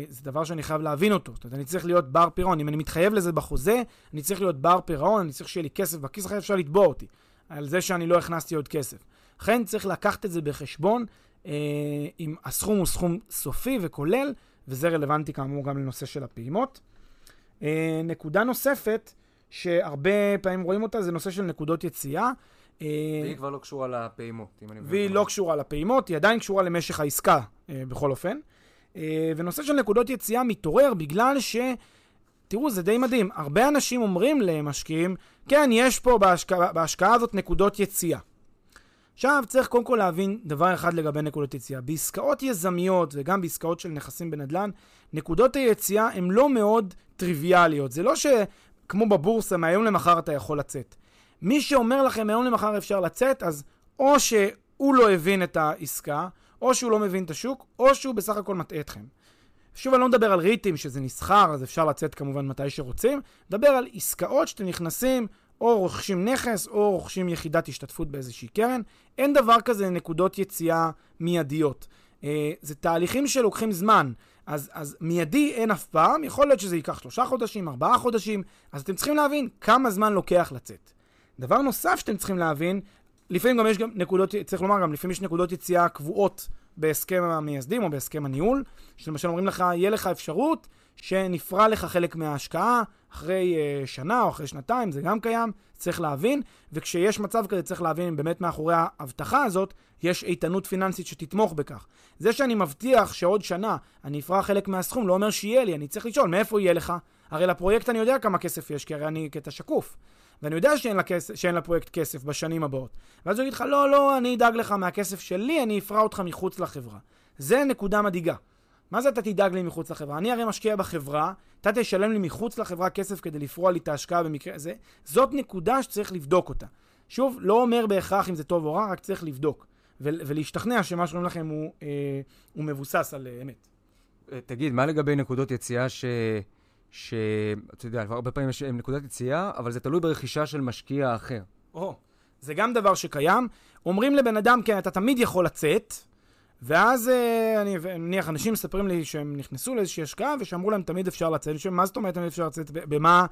זה דבר שאני חייב להבין אותו. זאת אומרת, אני צריך להיות בר פירעון. אם אני מתחייב לזה בחוזה, אני צריך להיות בר פירעון, אני צריך שיהיה לי כסף בכיס, אחרי אפשר לתבוע אותי על זה שאני לא הכנסתי עוד כסף. לכן צריך לקחת את זה בחשבון, אם הסכום הוא סכום סופי וכולל, וזה רלוונטי כאמור גם לנושא של הפעימות. נקודה נוספת שהרבה פעמים רואים אותה, זה נושא של נקודות יציאה. והיא כבר לא קשורה לפעימות. והיא לא קשורה לפעימות, היא עדיין קשורה למשך העסקה בכל אופן. ונושא של נקודות יציאה מתעורר בגלל תראו, זה די מדהים. הרבה אנשים אומרים למשקיעים, כן, יש פה בהשקעה הזאת נקודות יציאה. עכשיו צריך קודם כל להבין דבר אחד לגבי נקודות יציאה. בעסקאות יזמיות וגם בעסקאות של נכסים בנדלן, נקודות היציאה הן לא מאוד טריוויאליות. זה לא שכמו בבורסה, מהיום למחר אתה יכול לצאת. מי שאומר לכם מהיום למחר אפשר לצאת, אז או שהוא לא הבין את העסקה, או שהוא לא מבין את השוק, או שהוא בסך הכל מטעה אתכם. שוב, אני לא מדבר על ריטים שזה נסחר, אז אפשר לצאת כמובן מתי שרוצים. מדבר על עסקאות שאתם נכנסים, או רוכשים נכס, או רוכשים יחידת השתתפות באיזושהי קרן. אין דבר כזה נקודות יציאה מיידיות. זה תהליכים שלוקחים זמן. אז מיידי אין אף פעם, יכול להיות שזה ייקח 3 חודשים, 4 חודשים, אז אתם צריכים להבין כמה זמן לוקח לצאת. דבר נוסף שאתם צריכים להבין, לפעמים גם יש גם נקודות, צריך לומר גם, לפעמים יש נקודות יציאה קבועות בהסכם המייסדים או בהסכם הניהול, שלמשל אומרים לך, יהיה לך אפשרות שנפרע לך חלק מההשקעה אחרי שנה או אחרי שנתיים, זה גם קיים, צריך להבין, וכשיש מצב כזה צריך להבין, באמת מאחורי ההבטחה הזאת, יש איתנות פיננסית שתתמוך בכך. זה שאני מבטיח שעוד שנה אני אפרע חלק מהסכום, לא אומר שיהיה לי, אני צריך לשאול מאיפה יהיה לך, הרי לפרויקט אני יודע כמה כסף יש, כי הרי אני קטע שקוף. ואני יודע שאין לפרויקט כסף בשנים הבאות. ואז הוא יגיד לך, לא, אני אדאג לך מהכסף שלי, אני אפרע אותך מחוץ לחברה. זה נקודה מדאיגה. מה זה אתה תדאג לי מחוץ לחברה? אני הרי משקיע בחברה, אתה תשלם לי מחוץ לחברה כסף כדי לפרוע לי את ההשקעה במקרה הזה. זאת נקודה שצריך לבדוק אותה. שוב, לא אומר בהכרח אם זה טוב או רע, רק צריך לבדוק. ולהשתכנע שמה שאומרים לכם הוא מבוסס על אמת. תגיד, מה לגבי נקודות יציאה אתה יודע, הרבה פעמים יש נקודת יציאה, אבל זה תלוי ברכישה של משקיע אחר. זה גם דבר שקיים. אומרים לבן אדם, כן, אתה תמיד יכול לצאת, ואז אני מניח, אנשים מספרים לי שהם נכנסו לאיזושהי השקעה, ושאמרו להם, תמיד אפשר לצאת. מה זאת אומרת, תמיד אפשר לצאת? במה?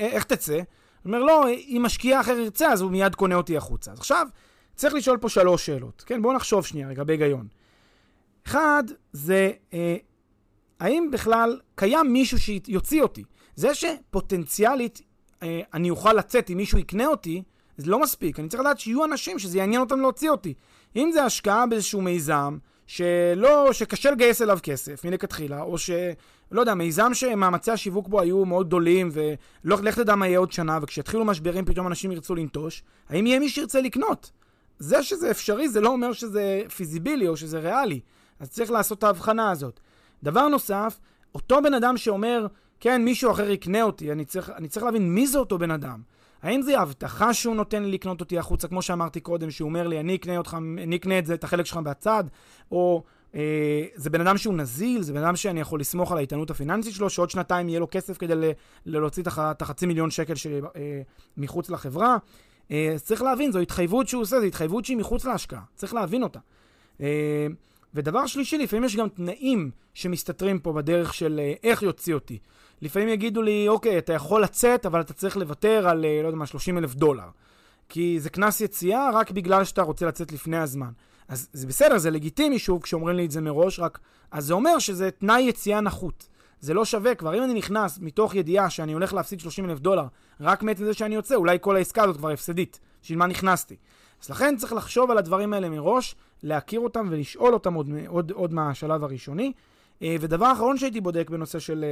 איך תצא? הוא אומר, לא, אם משקיע אחר ירצה, אז הוא מיד קונה אותי החוצה. אז עכשיו, צריך לשאול פה שלוש שאלות. כן, בואו נחשוב שנייה רגע בהיגיון. אחד, זה האם בכלל קיים מישהו שיוציא אותי? זה שפוטנציאלית אני אוכל לצאת אם מישהו יקנה אותי, זה לא מספיק. אני צריך לדעת שיהיו אנשים שזה יעניין אותם להוציא אותי. אם זה השקעה באיזשהו מיזם, שקשה לגייס אליו כסף מלכתחילה, או שלא יודע, מיזם שמאמצי השיווק בו היו מאוד גדולים, ולך תדע מה יהיה עוד שנה, וכשהתחילו משברים פתאום אנשים ירצו לנטוש, האם יהיה מי שירצה לקנות? זה שזה אפשרי, זה לא אומר שזה פיזיבילי או שזה ריאלי. אז צריך לעשות את ההבחנה הזאת. דבר נוסף, אותו בן אדם שאומר, כן, מישהו אחר יקנה אותי, אני צריך להבין מי זה אותו בן אדם. האם זה הבטחה שהוא נותן לי לקנות אותי החוצה, כמו שאמרתי קודם, שהוא אומר לי, אני אקנה את החלק שלך בצד, או זה בן אדם שהוא נזיל, זה בן אדם שאני יכול לסמוך על ההתענות הפיננסית שלו, שעוד שנתיים יהיה לו כסף כדי להוציא את ה$500,000 מחוץ לחברה. צריך להבין, זו התחייבות שהוא עושה, זו התחייבות שהיא מחוץ להשקעה, צריך להבין אותה. ודבר שלישי, לפעמים יש גם תנאים שמסתתרים פה בדרך של איך יוציא אותי. לפעמים יגידו לי, אוקיי, אתה יכול לצאת, אבל אתה צריך לוותר על, לא יודע מה, $30,000. כי זה כנס יציאה רק בגלל שאתה רוצה לצאת לפני הזמן. אז זה בסדר, זה לגיטימי שוב, כשאומרים לי את זה מראש, רק אז זה אומר שזה תנאי יציאה נחות. זה לא שווה כבר. אם אני נכנס מתוך ידיעה שאני הולך להפסיד $30,000, רק מעט זה שאני יוצא, אולי כל העסקה הזאת כבר הפסדית, של מה נכנסתי. אז לכן צריך לחשוב על הדברים האלה מראש, להכיר אותם ולשאול אותם עוד מהשלב הראשוני. ודבר האחרון שהייתי בודק בנושא של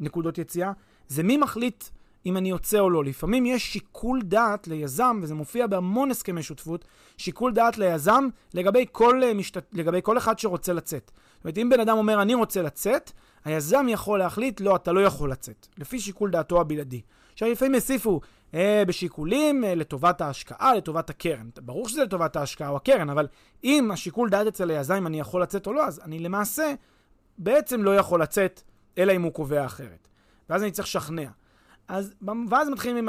נקודות יציאה, זה מי מחליט אם אני יוצא או לא. לפעמים יש שיקול דעת ליזם, וזה מופיע בהמון הסכמי שותפות, שיקול דעת ליזם לגבי כל אחד שרוצה לצאת. זאת אומרת, אם בן אדם אומר, אני רוצה לצאת, היזם יכול להחליט, לא, אתה לא יכול לצאת, לפי שיקול דעתו הבלעדי. שהלפעמים הסיפו בשיקולים לטובת ההשקעה, לטובת הקרן. ברור שזה לטובת ההשקעה או הקרן, אבל אם השיקול דעת אצל היזם אם אני יכול לצאת או לא, אז אני למעשה בעצם לא יכול לצאת, אלא אם הוא קובע אחרת. ואז אני צריך לשכנע. ואז מתחילים עם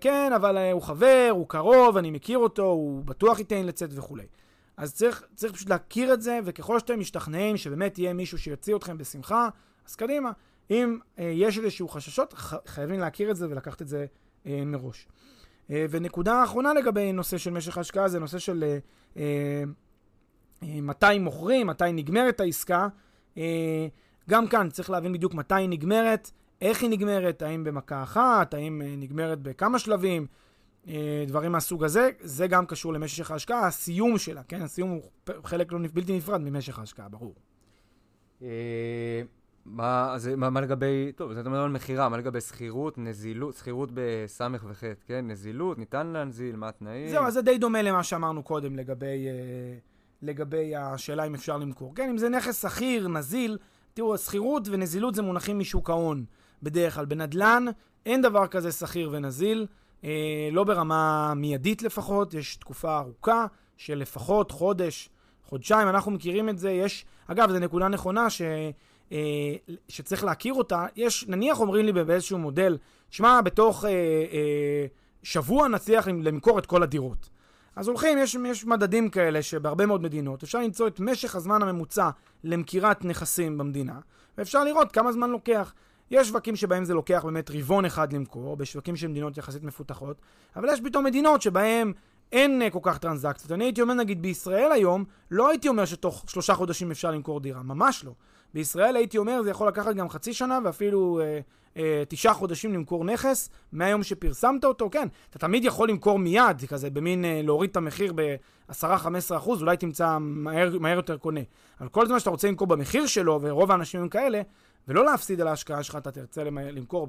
כן, אבל הוא חבר, הוא קרוב, אני מכיר אותו, הוא בטוח ייתן לצאת וכו'. אז צריך פשוט להכיר את זה, וככל שאתם משתכנעים שבאמת יהיה מישהו שיוציא אתכם בשמחה, אז קדימה. אם יש איזשהו חששות, חייבים להכיר את זה ולקחת את זה מראש. ונקודה האחרונה לגבי נושא של משך ההשקעה, זה נושא של מתי מוכרים, מתי נגמרת העסקה. גם כאן צריך להבין בדיוק מתי היא נגמרת, איך היא נגמרת, האם במכה אחת, האם נגמרת בכמה שלבים, דברים מהסוג הזה. זה גם קשור למשך ההשקעה, הסיום שלה, כן? הסיום הוא חלק בלתי נפרד ממשך ההשקעה, ברור. מה לגבי, טוב, זאת אומרת, מחירה, מה לגבי סחירות, נזילות, סחירות בסמך וחט, כן? נזילות, ניתן להנזיל, מה התנאים? זהו, אז זה די דומה למה שאמרנו קודם לגבי השאלה אם אפשר למכור. כן, אם זה נכס סחיר, נזיל, תראו, סחירות ונזילות זה מונחים משוק ההון. בדרך כלל, בנדלן, אין דבר כזה סחיר ונזיל, לא ברמה מיידית לפחות, יש תקופה ארוכה של לפחות חודש, חודשיים, אנחנו מכירים את זה, יש, אגב, זו נקודה נכונה שצריך להכיר אותה, יש, נניח אומרים לי באיזשהו מודל, שמה, בתוך שבוע נצליח למכור את כל הדירות. אז הולכים, יש מדדים כאלה שבהרבה מאוד מדינות, אפשר למצוא את משך הזמן הממוצע למכירת נכסים במדינה, ואפשר לראות כמה זמן לוקח. יש שווקים שבהם זה לוקח באמת רבעון אחד למכור, בשווקים של מדינות יחסית מפותחות, אבל יש פתאום מדינות שבהם אין כל כך טרנזקציות. אני הייתי אומר, נגיד, בישראל היום, לא הייתי אומר שתוך 3 חודשים אפשר למכור דירה, ממש לא. בישראל הייתי אומר, זה יכול לקחת גם חצי שנה, ואפילו 9 חודשים למכור נכס, מהיום שפרסמת אותו, כן. אתה תמיד יכול למכור מיד, כזה, במין להוריד את המחיר ב10-15%, אולי תמצא מהר יותר קונה. אבל כל זמן שאתה רוצה למכור במחיר שלו, ורוב האנשים הם כאלה, ולא להפסיד על ההשקעה שלך, אתה תרצה למכור,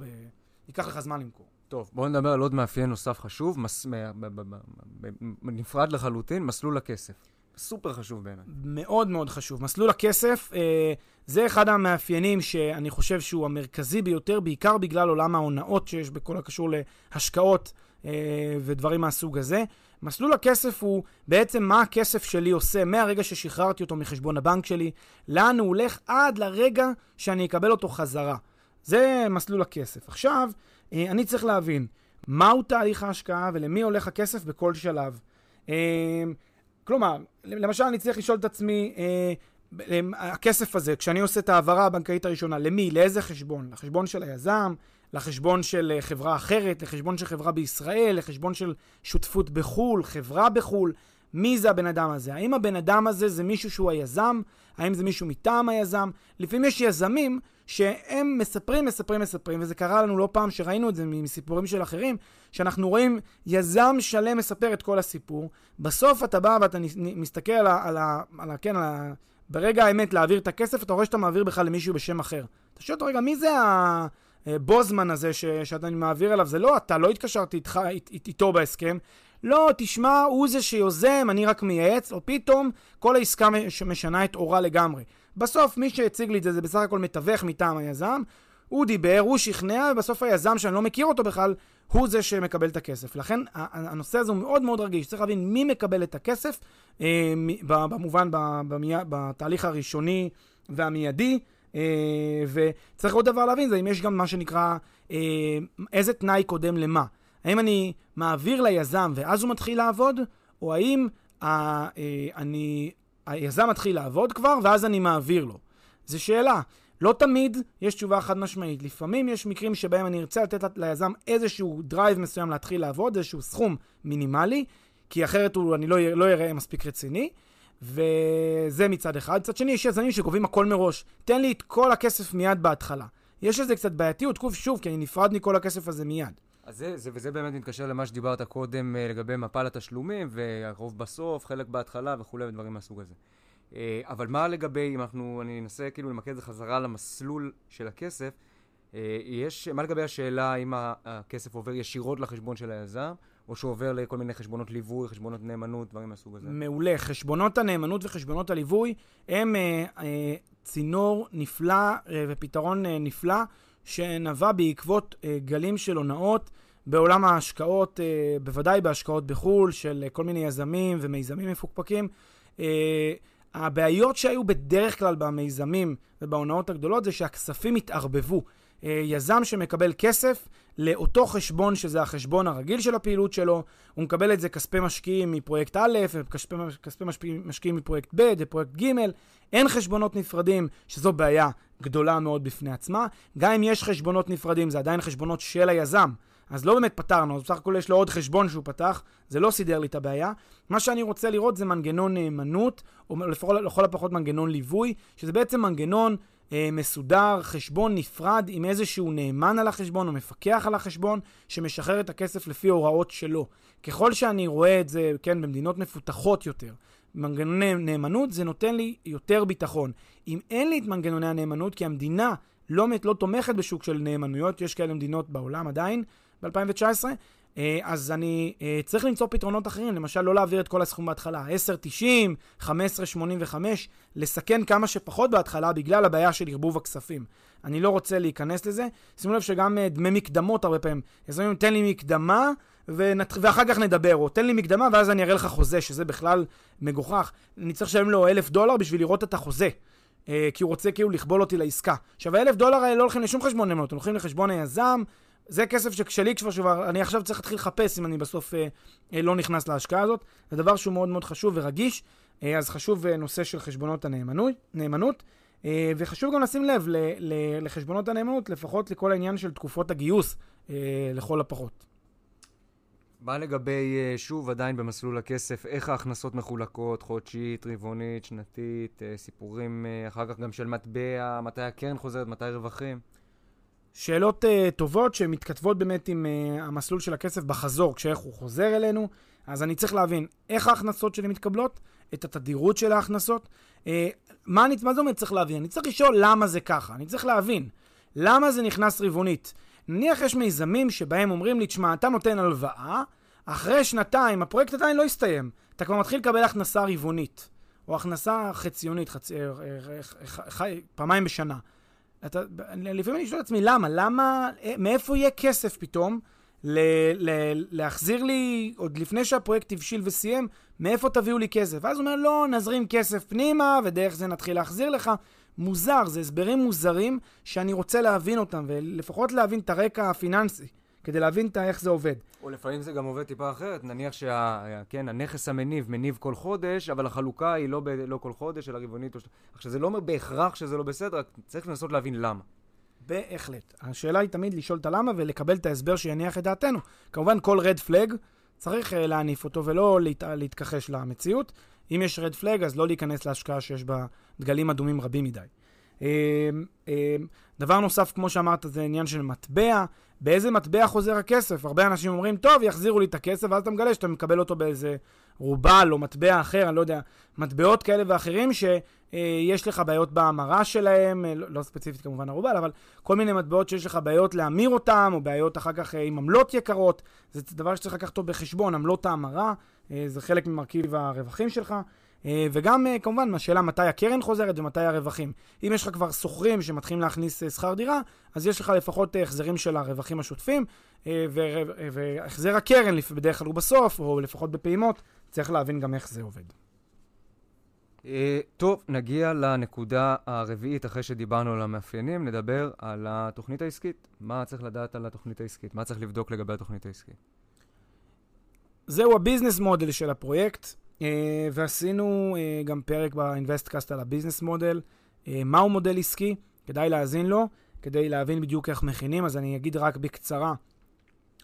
ייקח לך זמן למכור. טוב, בואו נדבר על עוד מאפיין נוסף חשוב, נפרד לחלוטין, מסלול הכסף. סופר חשוב בעיניי. מאוד מאוד חשוב. מסלול הכסף, זה אחד המאפיינים שאני חושב שהוא המרכזי ביותר, בעיקר בגלל עולם ההונאות שיש בכל הקשור להשקעות ודברים מהסוג הזה. מסלול הכסף הוא בעצם מה הכסף שלי עושה מהרגע ששחררתי אותו מחשבון הבנק שלי, לאן הוא הולך עד לרגע שאני אקבל אותו חזרה. זה מסלול הכסף. עכשיו, אני צריך להבין מהו תהליך ההשקעה ולמי הולך הכסף בכל שלב. כלומר, למשל אני צריך לשאול את עצמי, הכסף הזה, כשאני עושה את העברה הבנקאית הראשונה, למי, לאיזה חשבון? לחשבון של היזם, לחשבון של חברה אחרת, לחשבון של חברה בישראל, לחשבון של שותפות בחול, חברה בחול, מי זה הבן אדם הזה? האם הבן אדם הזה זה מישהו שהוא היזם? האם זה מישהו מטעם היזם? לפעמים יש יזמים שהם מספרים, וזה קרה לנו לא פעם שראינו את זה מסיפורים של אחרים, שאנחנו רואים יזם שלם מספר את כל הסיפור. בסוף אתה בא ואתה מסתכל על ברגע האמת להעביר את הכסף, אתה רואה שאתה מעביר בכלל למישהו בשם אחר. אתה שואל אותו, רגע, מי זה הבוזמן הזה שאתה מעביר אליו? זה לא אתה, לא התקשרתי איתו בהסכם. לא, תשמע, הוא זה שיוזם, אני רק מייעץ, או פתאום כל העסקה משנה את אורה לגמרי. בסוף, מי שהציג לי את זה, זה בסך הכל מתווך מטעם היזם, הוא דיבר, הוא שכנע, ובסוף היזם שאני לא מכיר אותו בכלל, הוא זה שמקבל את הכסף. לכן, הנושא הזה הוא מאוד מאוד רגיש. צריך להבין מי מקבל את הכסף, במובן, בתהליך הראשוני והמיידי, וצריך עוד דבר להבין, זה אם יש גם מה שנקרא, איזה תנאי קודם למה. האם אני מעביר ליזם ואז הוא מתחיל לעבוד, או האם היזם מתחיל לעבוד כבר ואז אני מעביר לו? זו שאלה. לא תמיד יש תשובה חד משמעית. לפעמים יש מקרים שבהם אני ארצה לתת ליזם איזשהו דרייב מסוים להתחיל לעבוד, איזשהו סכום מינימלי, כי אחרת אני לא אראה מספיק רציני. וזה מצד אחד. מצד שני, יש יזמים שקובעים הכל מראש. תן לי את כל הכסף מיד בהתחלה. יש איזה קצת בעייתיות, קוף שוב, כי אני נפרד מכל הכסף הזה מיד. אז וזה באמת מתקשר למה שדיברת קודם לגבי מפל התשלומים, והרוב בסוף, חלק בהתחלה וכולי ודברים מהסוג הזה. אבל מה לגבי, אם אני אנסה כאילו למקד את זה חזרה למסלול של הכסף, מה לגבי השאלה אם הכסף עובר ישירות לחשבון של היזם, או שעובר לכל מיני חשבונות ליווי, חשבונות נאמנות, דברים מהסוג הזה? מעולה, חשבונות הנאמנות וחשבונות הליווי הם צינור נפלא ופתרון נפלא, שנבע בעקבות גלים של הונאות בעולם ההשקעות, בוודאי בהשקעות בחול של כל מיני יזמים ומיזמים מפוקפקים. הבעיות שהיו בדרך כלל במיזמים ובהונאות הגדולות זה שהכספים התערבבו. יזם שמקבל כסף לאותו חשבון שזה החשבון הרגיל של הפעילות שלו, הוא מקבל את זה כספי משקיעים מפרויקט א', כספי משקיעים מפרויקט ב', לפרויקט ג', אין חשבונות נפרדים, שזו בעיה גדולה מאוד בפני עצמה. גם אם יש חשבונות נפרדים, זה עדיין חשבונות של היזם, אז לא באמת פתרנו, אז בסך הכל יש לו עוד חשבון שהוא פתח, זה לא סידר לי את הבעיה. מה שאני רוצה לראות זה מנגנון נאמנות, או לכל הפחות מנגנון ליווי, שזה בעצם מנגנון מסודר, חשבון נפרד עם איזשהו נאמן על החשבון או מפקח על החשבון שמשחרר את הכסף לפי הוראות שלו. ככל שאני רואה את זה, כן, במדינות מפותחות יותר, מנגנוני נאמנות, זה נותן לי יותר ביטחון. אם אין לי את מנגנוני הנאמנות, כי המדינה לא תומכת בשוק של נאמנויות, יש כאלה מדינות בעולם עדיין, ב-2019, אז אני צריך למצוא פתרונות אחרים, למשל לא להעביר את כל הסכום בהתחלה, 10.90, 15.85, לסכן כמה שפחות בהתחלה בגלל הבעיה של ערבוב הכספים. אני לא רוצה להיכנס לזה, שימו לב שגם דמי מקדמות הרבה פעמים, אז אומרים, תן לי מקדמה ואחר כך נדבר, או תן לי מקדמה ואז אני אראה לך חוזה, שזה בכלל מגוחך, אני צריך לשלם לו $1,000 בשביל לראות את החוזה. כי הוא רוצה כאילו לכבול אותי לעסקה. עכשיו, $1,000 האלה לא הולכים לשום חשבון נאמנות, הם הולכים לחשבון היזם, זה כסף שכשלי כבר, אני עכשיו צריך להתחיל לחפש אם אני בסוף לא נכנס להשקעה הזאת. זה דבר שהוא מאוד מאוד חשוב ורגיש, אז חשוב נושא של חשבונות הנאמנות, וחשוב גם לשים לב לחשבונות הנאמנות, לפחות לכל העניין של תקופות הגיוס, לכל הפחות. מה לגבי, שוב, עדיין במסלול הכסף, איך ההכנסות מחולקות, חודשית, רבעונית, שנתית, סיפורים אחר כך גם של מטבע, מתי הקרן חוזרת, מתי רווחים? שאלות טובות שמתכתבות באמת עם המסלול של הכסף בחזור, כשאיך הוא חוזר אלינו. אז אני צריך להבין איך ההכנסות שלי מתקבלות, את התדירות של ההכנסות. מה זה אומר צריך להבין? אני צריך לשאול למה זה ככה, אני צריך להבין למה זה נכנס רבעונית. נניח יש מיזמים שבהם אומרים לי, תשמע, אתה נותן הלוואה, אחרי שנתיים, הפרויקט עדיין לא הסתיים, אתה כבר מתחיל לקבל הכנסה רבעונית, או הכנסה חציונית, פעמיים בשנה. לפעמים אני שואל את עצמי, למה, מאיפה יהיה כסף פתאום, להחזיר לי, עוד לפני שהפרויקט הבשיל וסיים, מאיפה תביאו לי כסף? ואז הוא אומר, לא, נזרים כסף פנימה, ודרך זה נתחיל להחזיר לך. מוזר, זה הסברים מוזרים שאני רוצה להבין אותם, ולפחות להבין את הרקע הפיננסי, כדי להבין איך זה עובד. או לפעמים זה גם עובד טיפה אחרת, נניח שהנכס המניב מניב כל חודש, אבל החלוקה היא לא כל חודש, אלא רבעונית. עכשיו זה לא אומר בהכרח שזה לא בסדר, רק צריך לנסות להבין למה. בהחלט. השאלה היא תמיד לשאול את הלמה ולקבל את ההסבר שיניח את דעתנו. כמובן כל רד פלג צריך להניף אותו ולא להתכחש למציאות. אם יש רד פלג, אז לא להיכנס להשקעה שיש בה דגלים אדומים רבים מדי. דבר נוסף, כמו שאמרת, זה עניין של מטבע. באיזה מטבע חוזר הכסף? הרבה אנשים אומרים, טוב, יחזירו לי את הכסף, ואז אתה מגלה שאתה מקבל אותו באיזה רובל או מטבע אחר, אני לא יודע, מטבעות כאלה ואחרים שיש לך בעיות בהמרה שלהם, לא ספציפית כמובן הרובל, אבל כל מיני מטבעות שיש לך בעיות להמיר אותם, או בעיות אחר כך עם עמלות יקרות, זה דבר שצריך לקחת אותו בחשבון, עמלות ההמרה, זה חלק ממרכיב הרווחים שלך. וגם כמובן השאלה מתי הקרן חוזרת ומתי הרווחים. אם יש לך כבר סוחרים שמתחילים להכניס שכר דירה, אז יש לך לפחות החזרים של הרווחים השוטפים, והחזר הקרן בדרך כלל הוא בסוף, או לפחות בפעימות, צריך להבין גם איך זה עובד. טוב, נגיע לנקודה הרביעית. אחרי שדיברנו על המאפיינים, נדבר על התוכנית העסקית. מה צריך לדעת על התוכנית העסקית? מה צריך לבדוק לגבי התוכנית העסקית? זהו הביזנס מודל של הפרויקט. ועשינו גם פרק ב-Investcast על הביזנס מודל, מהו מודל עסקי, כדאי להאזין לו, כדי להבין בדיוק איך מכינים, אז אני אגיד רק בקצרה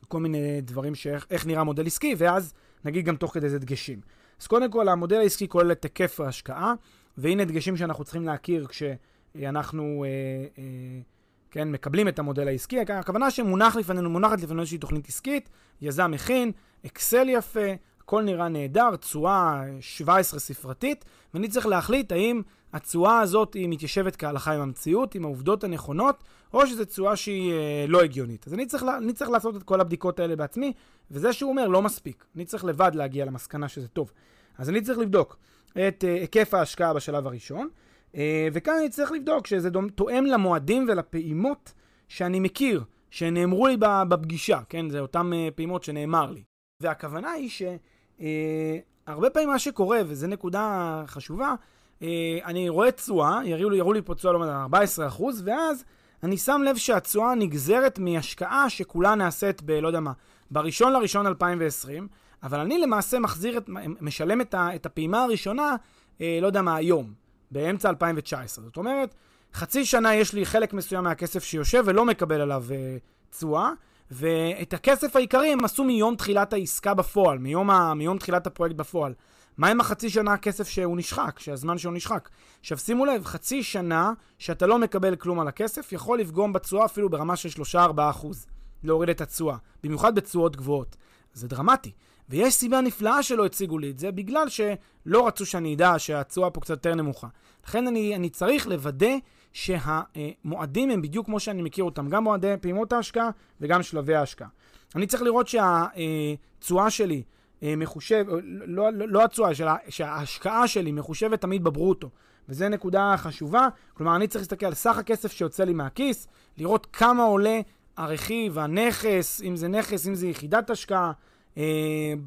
כל מיני דברים שאיך נראה מודל עסקי, ואז נגיד גם תוך כדי זה דגשים. אז קודם כל, המודל העסקי כולל את היקף ההשקעה, והנה דגשים שאנחנו צריכים להכיר כשאנחנו כן, מקבלים את המודל העסקי. הכוונה שמונחת לפנינו איזושהי תוכנית עסקית, יזם מכין, אקסל יפה, הכל נראה נהדר, תשואה 17 ספרתית, ואני צריך להחליט האם התשואה הזאת היא מתיישבת כהלכה עם המציאות, עם העובדות הנכונות, או שזו תשואה שהיא לא הגיונית. אז אני צריך לעשות את כל הבדיקות האלה בעצמי, וזה שהוא אומר לא מספיק. אני צריך לבד להגיע למסקנה שזה טוב. אז אני צריך לבדוק את היקף ההשקעה בשלב הראשון, וכאן אני צריך לבדוק שזה תואם למועדים ולפעימות שאני מכיר, שנאמרו לי בפגישה, כן? זה אותם פעימות שנאמר לי. והכוונה היא ש... הרבה פעמים מה שקורה, וזו נקודה חשובה, אני רואה צועה, יראו לי פה צועה לומד 14%, ואז אני שם לב שהצועה נגזרת מהשקעה שכולה נעשית ב, לא יודע מה, ב1 לינואר 2020, אבל אני למעשה משלם את הפעימה הראשונה, לא יודע מה, היום, באמצע 2019. זאת אומרת, חצי שנה יש לי חלק מסוים מהכסף שיושב ולא מקבל עליו צועה, ואת הכסף העיקרי הם עשו מיום תחילת העסקה בפועל, מיום תחילת הפרויקט בפועל. מה עם החצי שנה הכסף שהוא נשחק, שהזמן שהוא נשחק? עכשיו שימו לב, חצי שנה שאתה לא מקבל כלום על הכסף, יכול לפגום בתשואה אפילו ברמה של 3-4%, להוריד את התשואה, במיוחד בתשואות גבוהות. זה דרמטי. ויש סיבה נפלאה שלא הציגו לי את זה, בגלל שלא רצו שאני ידע שהתשואה פה קצת יותר נמוכה. לכן אני צריך לוודא שהמועדים הם בדיוק כמו שאני מכיר אותם, גם מועדי פעימות ההשקעה וגם שלבי ההשקעה. אני צריך לראות שהתשואה שלי מחושב, לא התשואה, שההשקעה שלי מחושבת תמיד בברוטו, וזו נקודה חשובה. כלומר, אני צריך להסתכל על סך הכסף שיוצא לי מהכיס, לראות כמה עולה הרכיב, הנכס, אם זה נכס, אם זה יחידת השקעה,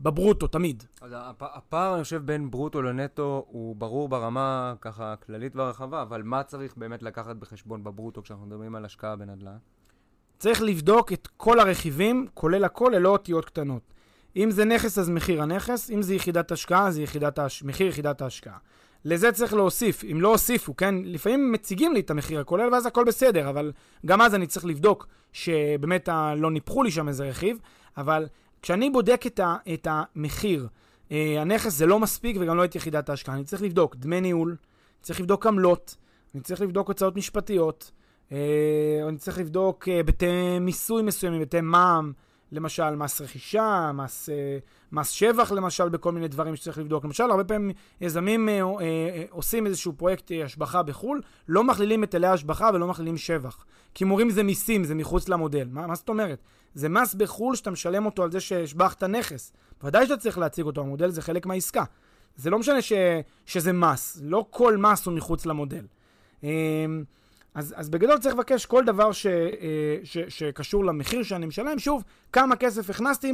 בברוטו תמיד. אז הפער אני חושב בין ברוטו לנטו הוא ברור ברמה ככה כללית ורחבה, אבל מה צריך באמת לקחת בחשבון בברוטו כשאנחנו מדברים על השקעה בנדל"ן? צריך לבדוק את כל הרכיבים, כולל הכל, ללא אותיות קטנות. אם זה נכס אז מחיר הנכס, אם זה יחידת השקעה אז מחיר יחידת ההשקעה. לזה צריך להוסיף, אם לא הוסיפו, כן? לפעמים מציגים לי את המחיר הכולל ואז הכל בסדר, אבל גם אז אני צריך לבדוק שבאמת לא ניפחו לי שם איזה רכיב, אבל כשאני בודק את המחיר, הנכס זה לא מספיק וגם לא את יחידת ההשקעה. אני צריך לבדוק דמי ניהול, צריך לבדוק עמלות, אני צריך לבדוק הוצאות משפטיות, אני צריך לבדוק ביטי מיסוי מסוימים, ביטי מע"מ, למשל מס רכישה, מס שבח למשל, בכל מיני דברים שצריך לבדוק. למשל, הרבה פעמים יזמים עושים איזשהו פרויקט השבחה בחול, לא מכלילים את אלי ההשבחה ולא מכלילים שבח. כי מורים זה מיסים, זה מחוץ למודל. מה זאת אומרת? זה מס בחול שאתה משלם אותו על זה שהשבחת נכס. בוודאי שאתה צריך להציג אותו, המודל זה חלק מהעסקה. זה לא משנה שזה מס, לא כל מס הוא מחוץ למודל. אז בגדול צריך לבקש כל דבר שקשור למחיר שאני משלם, שוב, כמה כסף הכנסתי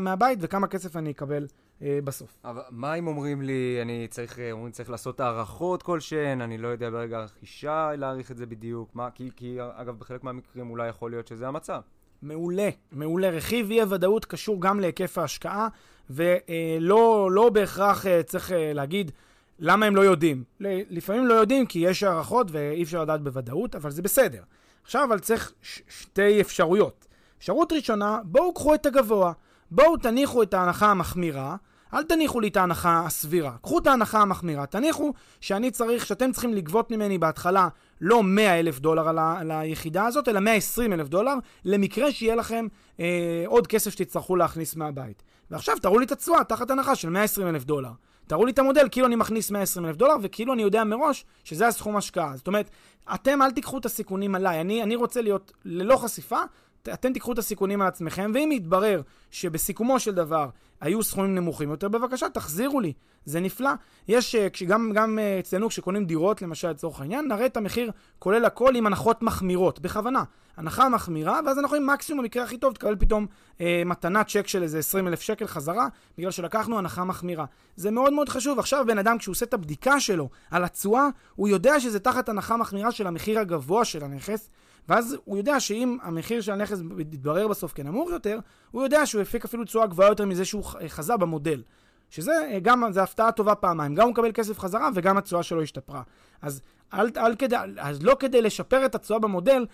מהבית וכמה כסף אני אקבל בסוף. אבל מה אם אומרים לי, אני צריך לעשות הערכות כלשהן, אני לא יודע ברגע הרכישה להעריך את זה בדיוק, מה, כי אגב בחלק מהמקרים אולי יכול להיות שזה המצב. מעולה. רכיב אי הוודאות קשור גם להיקף ההשקעה, ולא בהכרח צריך להגיד למה הם לא יודעים. לפעמים לא יודעים כי יש הערכות ואי אפשר לדעת בוודאות, אבל זה בסדר. עכשיו, אבל צריך שתי אפשרויות. אפשרות ראשונה, בואו קחו את הגבוה, בואו תניחו את ההנחה המחמירה, אל תניחו לי את ההנחה הסבירה. קחו את ההנחה המחמירה, תניחו שאתם צריכים לגבות ממני בהתחלה לא 100 אלף דולר על היחידה הזאת, אלא 120 אלף דולר, למקרה שיהיה לכם עוד כסף שתצטרכו להכניס מהבית. ועכשיו תראו לי את התשואה תחת הנחה של 120 אלף דולר. תראו לי את המודל, כאילו אני מכניס 120 אלף דולר, וכאילו אני יודע מראש שזה הסכום השקעה. זאת אומרת, אתם אל תיקחו את הסיכונים עליי, אני רוצה להיות ללא חשיפה, אתם תיקחו את הסיכונים על עצמכם, ואם יתברר שבסיכומו של דבר היו סכומים נמוכים יותר, בבקשה, תחזירו לי. זה נפלא. יש, גם אצלנו, כשקונים דירות, למשל, לצורך העניין, נראה את המחיר, כולל הכל, עם הנחות מחמירות, בכוונה. הנחה מחמירה, ואז אנחנו עם מקסימום, במקרה הכי טוב, תקבל פתאום, מתנת צ'ק של איזה 20 אלף שקל חזרה, בגלל שלקחנו הנחה מחמירה. זה מאוד מאוד חשוב. עכשיו, בן אדם, כשהוא עושה את הבדיקה שלו על התשואה, הוא יודע שזה תחת הנחה מחמירה של המחיר הגבוה של הנכס, ואז הוא יודע שאם המחיר של הנכס יתברר בסוף כנמוך יותר, הוא יודע שהוא יפיק אפילו תשואה גבוהה יותר מזה שהוא חזה במודל. שזה גם, זה הפתעה טובה פעמיים. גם הוא מקבל כסף חזרה וגם התשואה שלו השתפרה. אז לא כדי לשפר את התשואה במודל,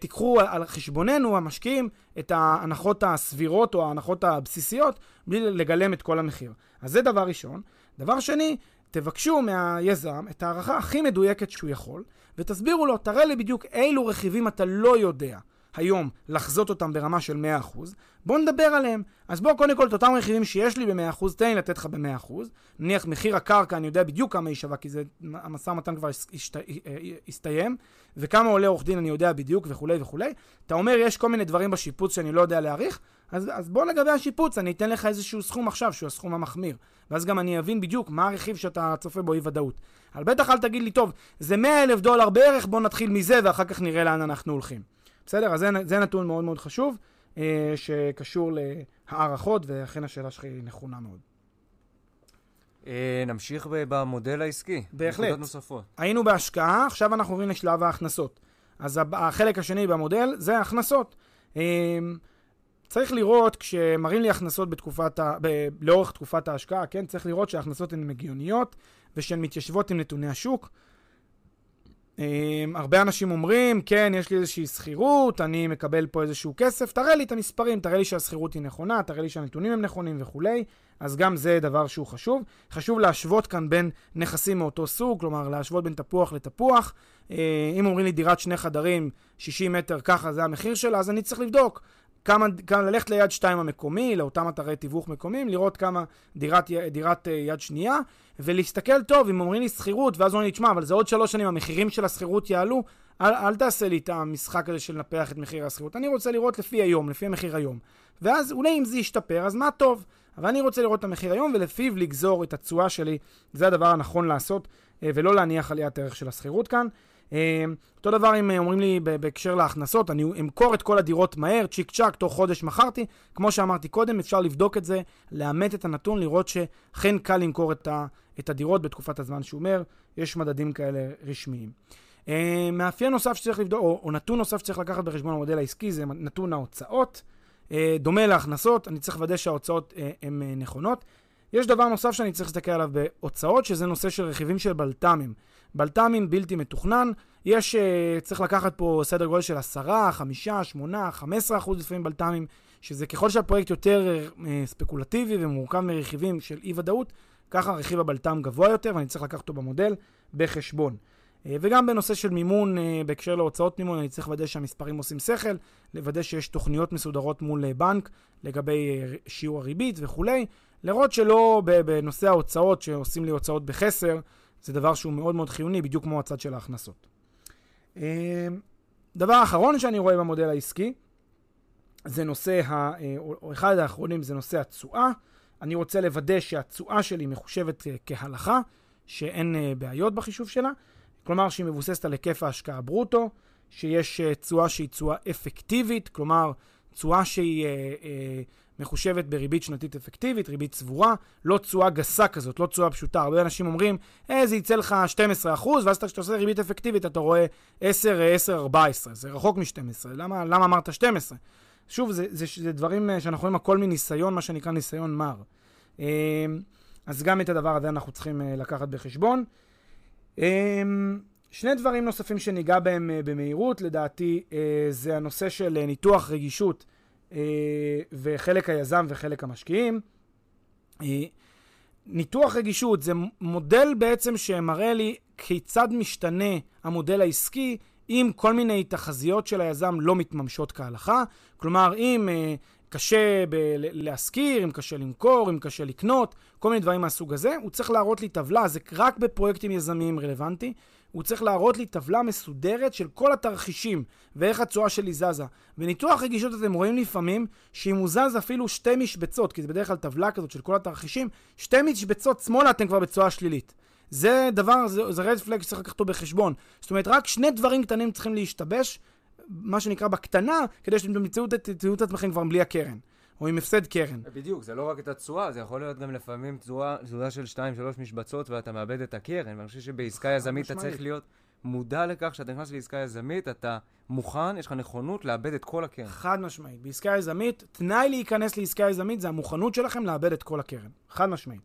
תיקחו על חשבוננו, המשקיעים, את ההנחות הסבירות או ההנחות הבסיסיות, בלי לגלם את כל המחיר. אז זה דבר ראשון. דבר שני, תבקשו מהיזם את הערכה הכי מדויקת שהוא יכול, ותסבירו לו, תראה לי בדיוק אילו רכיבים אתה לא יודע היום לחזות אותם ברמה של 100%, בוא נדבר עליהם. אז בוא קודם כל את אותם רכיבים שיש לי ב-100%, תן לי לתת לך ב-100%, נניח מחיר הקרקע, אני יודע בדיוק כמה היא שווה, כי זה, המסע מתן כבר הסתיים, וכמה עולה עורך דין אני יודע בדיוק וכו' וכו'. אתה אומר, יש כל מיני דברים בשיפוץ שאני לא יודע להעריך, אז בוא לגבי השיפוץ, אני אתן לך איזשהו סכום עכשיו, שהוא הסכום המחמיר. ואז גם אני אבין בדיוק מה הרכיב שאתה צופה בו אי ודאות. על בטח אל תגיד לי, טוב, זה 100 אלף דולר בערך, בוא נתחיל מזה ואחר כך נראה לאן אנחנו הולכים. בסדר? אז זה נתון מאוד מאוד חשוב, שקשור להערכות, ואכן השאלה שלך היא נכונה מאוד. נמשיך במודל העסקי. בהחלט. היינו בהשקעה, עכשיו אנחנו עוברים לשלב ההכנסות. אז החלק השני במודל זה ההכנסות. צריך לראות, כשמראים לי הכנסות לאורך תקופת ההשקעה, כן? צריך לראות שההכנסות הן מגיוניות, ושהן מתיישבות עם נתוני השוק. הרבה אנשים אומרים, כן, יש לי איזושהי סחירות, אני מקבל פה איזשהו כסף, תראה לי את המספרים, תראה לי שהסחירות היא נכונה, תראה לי שהנתונים הם נכונים וכו'. אז גם זה דבר שהוא חשוב. חשוב להשוות כאן בין נכסים מאותו סוג, כלומר, להשוות בין תפוח לתפוח. אם אומרים לי דירת 2 חדרים, 60 מטר, ככה זה המחיר שלה, אז אני צריך לבדוק. כמה ללכת ליד 2 המקומי, לאותם אתרי תיווך מקומיים, לראות כמה דירת יד שנייה, ולהסתכל טוב, אם אומרים לי סחירות, ואז אומרים לי, תשמע, אבל זה עוד 3 שנים, המחירים של הסחירות יעלו, אל תעשה לי את המשחק הזה של נפח את מחיר הסחירות, אני רוצה לראות לפי היום, לפי המחיר היום, ואז אולי אם זה ישתפר, אז מה טוב, אבל אני רוצה לראות את המחיר היום, ולפיו לגזור את התשואה שלי, זה הדבר הנכון לעשות, ולא להניח עליית ערך של הסחירות כאן. אותו דבר אם אומרים לי בהקשר להכנסות, אני אמכור את כל הדירות מהר, צ'יק צ'ק, תוך חודש מחרתי, כמו שאמרתי קודם, אפשר לבדוק את זה, לאמת את הנתון, לראות שכן קל למכור את הדירות בתקופת הזמן שאומר, יש מדדים כאלה רשמיים. מאפיין נוסף שצריך לבדוק, או נתון נוסף שצריך לקחת בחשבון המודל העסקי, זה נתון ההוצאות, דומה להכנסות, אני צריך לוודא שההוצאות הן נכונות. יש דבר נוסף שאני צריך להסתכל עליו בהוצאות, שזה נושא של רכיבים של בלטמים. בלטמים בלתי מתוכנן, צריך לקחת פה סדר גודל של 10, 5, 8, 15% לפעמים בלטמים, שזה ככל שהפרויקט יותר ספקולטיבי ומורכב מרכיבים של אי ודאות, ככה רכיב הבלטם גבוה יותר, ואני צריך לקחת אותו במודל בחשבון. וגם בנושא של מימון, בהקשר להוצאות מימון, אני צריך לוודא שהמספרים עושים שכל, לוודא שיש תוכניות מסודרות מול בנק לגבי שיעור הריבית וכולי, לראות שלא בנושא ההוצאות, שעושים לי הוצאות בחסר, זה דבר שהוא מאוד מאוד חיוני, בדיוק כמו הצד של ההכנסות. דבר אחרון שאני רואה במודל העסקי, זה נושא, אחד האחרונים זה נושא התשואה. אני רוצה לוודא שהתשואה שלי מחושבת כהלכה, שאין בעיות בחישוב שלה, כלומר שהיא מבוססת על היקף ההשקעה ברוטו, שיש תשואה שהיא תשואה אפקטיבית, כלומר תשואה שהיא מחושבת בריבית שנתית אפקטיבית, ריבית צבורה, לא תשואה גסה כזאת, לא תשואה פשוטה. הרבה אנשים אומרים, זה יצא לך 12%, ואז כשאתה עושה ריבית אפקטיבית, אתה רואה 10, 14, זה רחוק מ-12, למה אמרת 12? שוב, זה דברים שאנחנו רואים הכל מניסיון, מה שנקרא ניסיון מר. אז גם את הדבר הזה אנחנו צריכים לקחת בחשבון. שני דברים נוספים שניגע בהם במהירות, לדעתי, זה הנושא של ניתוח רגישות וחלק היזם וחלק המשקיעים. ניתוח רגישות זה מודל בעצם שמראה לי כיצד משתנה המודל העסקי אם כל מיני תחזיות של היזם לא מתממשות כהלכה. כלומר, אם קשה להשכיר, אם קשה למכור, אם קשה לקנות, כל מיני דברים מהסוג הזה, הוא צריך להראות לי טבלה, זה רק בפרויקטים יזמיים רלוונטי, הוא צריך להראות לי טבלה מסודרת של כל התרחישים ואיך התשואה שלי זזה. בניתוח רגישות אתם רואים לפעמים שהיא מוזז אפילו שתי משבצות, כי זה בדרך כלל טבלה כזאת של כל התרחישים, שתי משבצות שמאלה אתם כבר בתשואה שלילית. זה דבר, זה רד פלג שצריך לקחתו בחשבון. זאת אומרת, רק שני דברים קטנים צריכים להשתבש, מה שנקרא בקטנה, כדי שאתם תמצאו את עצמכם כבר בלי הקרן, או עם הפסד קרן. בדיוק, זה לא רק את התשואה, זה יכול להיות גם לפעמים תשואה של 2-3 משבצות, ואתה מאבד את הקרן, ואני חושב שבעסקה יזמית אתה צריך להיות מודע לכך, שאתה נכנס לעסקה יזמית, אתה מוכן, יש לך נכונות לאבד את כל הקרן. חד משמעית, בעסקה יזמית, תנאי להיכנס לעסקה יזמית, זה המוכנות שלכם לאבד את כל הקרן. חד משמעית.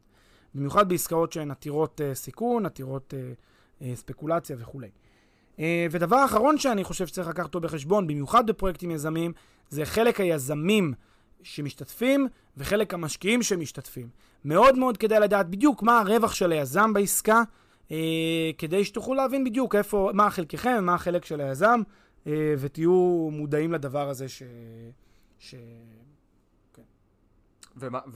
במיוחד בעסקאות שהן עתירות סיכון, עתירות ספקולציה וכולי. ודבר אחרון שאני חושב שצריך לקחת אותו בחשבון, במיוחד בפרויקטים יזמיים, זה חלק היזמים שמשתתפים וחלק המשקיעים שמשתתפים. מאוד מאוד כדאי לדעת בדיוק מה הרווח של היזם בעסקה, כדי שתוכלו להבין בדיוק איפה, מה חלקכם ומה החלק של היזם, ותהיו מודעים לדבר הזה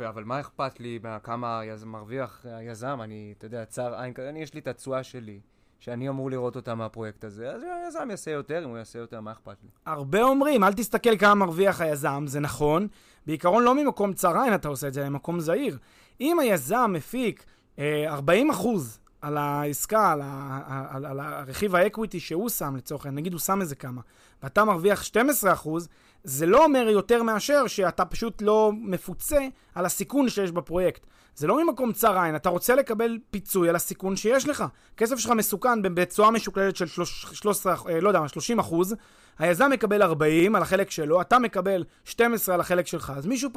אבל מה אכפת לי כמה מרוויח היזם? אני, אתה יודע, צער עין כזה, יש לי את התשואה שלי, שאני אמור לראות אותה מהפרויקט הזה, אז היזם יעשה יותר, אם הוא יעשה יותר, מה אכפת לי? הרבה אומרים, אל תסתכל כמה מרוויח היזם, זה נכון, בעיקרון לא ממקום צער עין אתה עושה את זה, אלא ממקום זהיר. אם היזם מפיק 40% על העסקה, על הרכיב האקוויטי שהוא שם לצורך, נגיד הוא שם איזה כמה, ואתה מרוויח 12%, זה לא אומר יותר מאשר שאתה פשוט לא מפוצה על הסיכון שיש בפרויקט. זה לא ממקום צר עין, אתה רוצה לקבל פיצוי על הסיכון שיש לך. כסף שלך מסוכן בצועה משוקללת של 30%, היזם מקבל 40 על החלק שלו, אתה מקבל 12 על החלק שלך. אז מישהו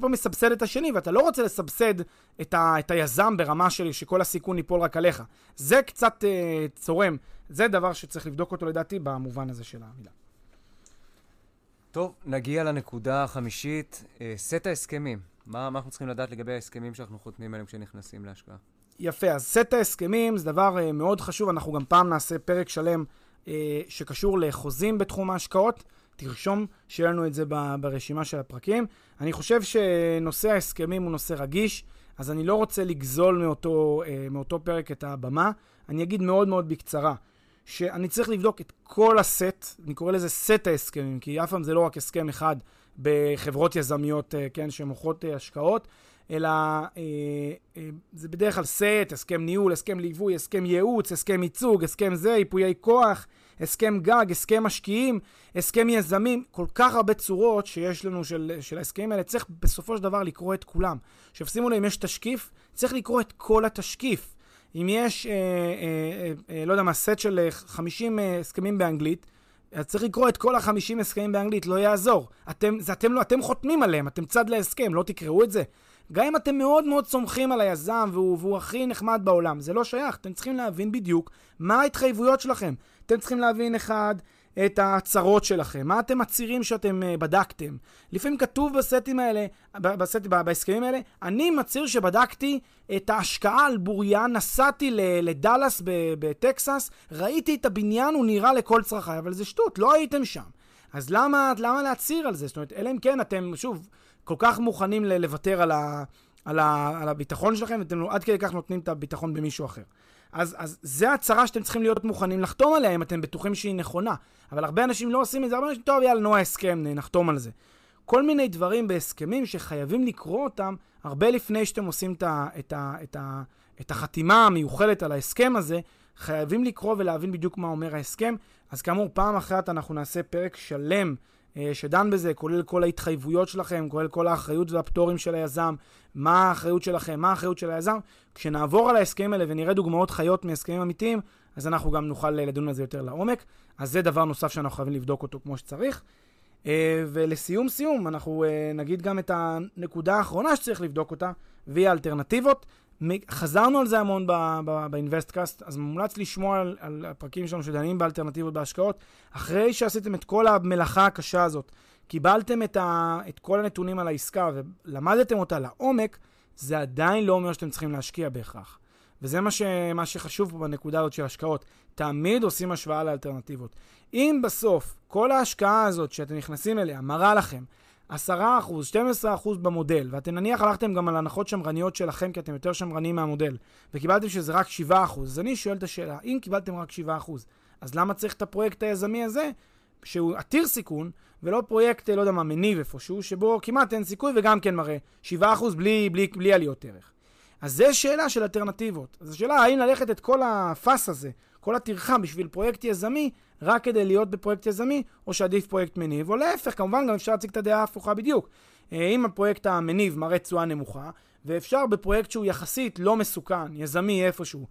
פה מסבסד את השני, ואתה לא רוצה לסבסד את היזם ברמה שלי, שכל הסיכון ייפול רק עליך. זה קצת צורם, זה דבר שצריך לבדוק אותו לדעתי במובן הזה של המילה. טוב, נגיע לנקודה החמישית, סט ההסכמים. מה אנחנו צריכים לדעת לגבי ההסכמים שאנחנו חותמים עליהם כשנכנסים להשקעה? יפה, אז סט ההסכמים זה דבר מאוד חשוב, אנחנו גם פעם נעשה פרק שלם שקשור לחוזים בתחום ההשקעות, תרשום שלנו את זה ברשימה של הפרקים. אני חושב שנושא ההסכמים הוא נושא רגיש, אז אני לא רוצה לגזול מאותו פרק את הבמה, אני אגיד מאוד מאוד בקצרה. שאני צריך לבדוק את כל הסט, אני קורא לזה סט ההסכמים, כי אף פעם זה לא רק הסכם אחד בחברות יזמיות, כן, שמוכרות השקעות, אלא זה בדרך כלל סט, הסכם ניהול, הסכם ליווי, הסכם ייעוץ, הסכם ייצוג, הסכם זה, איפויי כוח, הסכם גג, הסכם משקיעים, הסכם יזמים, כל כך הרבה צורות שיש לנו של ההסכמים האלה, צריך בסופו של דבר לקרוא את כולם. עכשיו שימו לב, אם יש תשקיף, צריך לקרוא את כל התשקיף. אם יש, לא יודע מה, סט של 50 הסכמים באנגלית, אז צריך לקרוא את כל ה-50 הסכמים באנגלית, לא יעזור. אתם חותמים עליהם, אתם צד להסכם, לא תקראו את זה. גם אם אתם מאוד מאוד סומכים על היזם, והוא הכי נחמד בעולם, זה לא שייך. אתם צריכים להבין בדיוק מה ההתחייבויות שלכם. אתם צריכים להבין אחד, את ההצהרות שלכם, מה אתם מצהירים שאתם בדקתם. לפעמים כתוב בסטים האלה, בהסכמים האלה, אני מצהיר שבדקתי את ההשקעה על בוריה, נסעתי לדלס בטקסס, ראיתי את הבניין, הוא נראה לכל צרכיי, אבל זה שטות, לא הייתם שם. אז למה להצהיר על זה? זאת אומרת, אלא אם כן אתם, שוב, כל כך מוכנים לוותר על הביטחון שלכם, ואתם עד כדי כך נותנים את הביטחון במישהו אחר. אז זה הצהרה שאתם צריכים להיות מוכנים לחתום עליה, אם אתם בטוחים שהיא נכונה. אבל הרבה אנשים לא עושים את זה, הרבה אנשים, טוב, יאללה, נו, ההסכם, נחתום על זה. כל מיני דברים בהסכמים שחייבים לקרוא אותם, הרבה לפני שאתם עושים את החתימה המיוחלת על ההסכם הזה, חייבים לקרוא ולהבין בדיוק מה אומר ההסכם. אז כאמור, פעם אחת אנחנו נעשה פרק שלם שדן בזה, כולל כל ההתחייבויות שלכם, כולל כל האחריות והפטורים של היזם, מה האחריות שלכם, מה האחריות של היזם. כשנעבור על ההסכמים האלה ונראה דוגמאות חיות מהסכמים אמיתיים, אז אנחנו גם נוכל לדון על זה יותר לעומק. אז זה דבר נוסף שאנחנו חייבים לבדוק אותו כמו שצריך. ולסיום, אנחנו נגיד גם את הנקודה האחרונה שצריך לבדוק אותה, והיא האלטרנטיבות. חזרנו על זה המון ב-Investcast, אז מומלץ לשמוע על הפרקים שלנו שדנים באלטרנטיבות בהשקעות, אחרי שעשיתם את כל המלאכה הקשה הזאת, קיבלתם את כל הנתונים על העסקה ולמדתם אותה לעומק, זה עדיין לא אומר שאתם צריכים להשקיע בהכרח. וזה מה שחשוב פה בנקודה הזאת של השקעות. תמיד עושים השוואה לאלטרנטיבות. אם בסוף כל ההשקעה הזאת שאתם נכנסים אליה מראה לכם 10%, 12% במודל, ואתם נניח הלכתם גם על הנחות שמרניות שלכם, כי אתם יותר שמרנים מהמודל, וקיבלתם שזה רק 7%, אז אני שואל את השאלה, אם קיבלתם רק 7%, אז למה צריך את הפרויקט היזמי הזה, שהוא עתיר סיכון, ולא פרויקט, לא יודע מה, מניב איפשהו, שבו כמעט אין סיכוי, וגם כן מראה 7% בלי עליות ערך. אז זו שאלה של אלטרנטיבות. אז השאלה, האם ללכת את כל הפס הזה, כל התרחה בשביל פרויקט יזמי, רק כדי להיות בפרויקט יזמי, או שעדיף פרויקט מניב, או להפך, כמובן גם אפשר להציג את הדעה ההפוכה בדיוק. אם הפרויקט המניב מראה תשואה נמוכה, ואפשר בפרויקט שהוא יחסית לא מסוכן, יזמי איפשהו,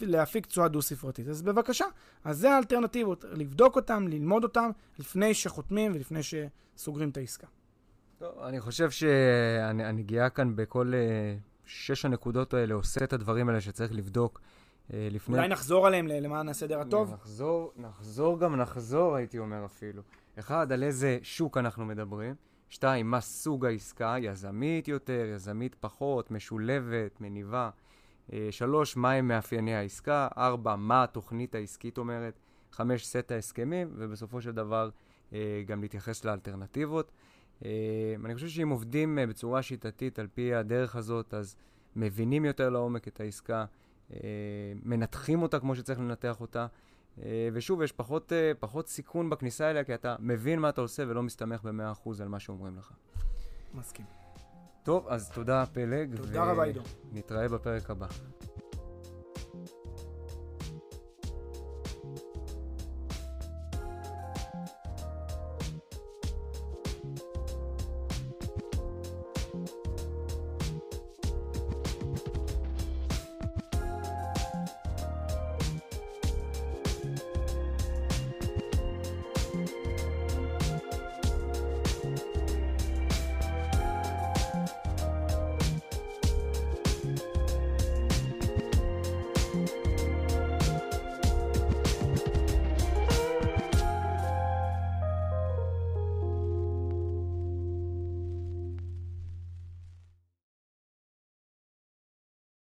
להפיק תשואה דו-ספרתית. אז בבקשה, אז זה האלטרנטיבות, לבדוק אותם, ללמוד אותם, לפני שחותמים ולפני שסוגרים את העסקה. טוב, אני חושב שאני גאה כאן בכל 6 הנקודות האלה, עושה את הדברים האלה שצריך לבדוק. אולי נחזור עליהם למען הסדר הטוב? נחזור, הייתי אומר אפילו. 1, על איזה שוק אנחנו מדברים. 2, מה סוג העסקה, יזמית יותר, יזמית פחות, משולבת, מניבה. 3, מה הם מאפייני העסקה. 4, מה התוכנית העסקית אומרת. 5, סט ההסכמים, ובסופו של דבר גם להתייחס לאלטרנטיבות. אני חושב שאם עובדים בצורה שיטתית על פי הדרך הזאת, אז מבינים יותר לעומק את העסקה, מנתחים אותה כמו שצריך לנתח אותה, ושוב, יש פחות סיכון בכניסה אליה, כי אתה מבין מה אתה עושה ולא מסתמך ב-100% על מה שאומרים לך. מסכים. טוב, אז תודה פלג. תודה רבה עידו. נתראה בפרק הבא.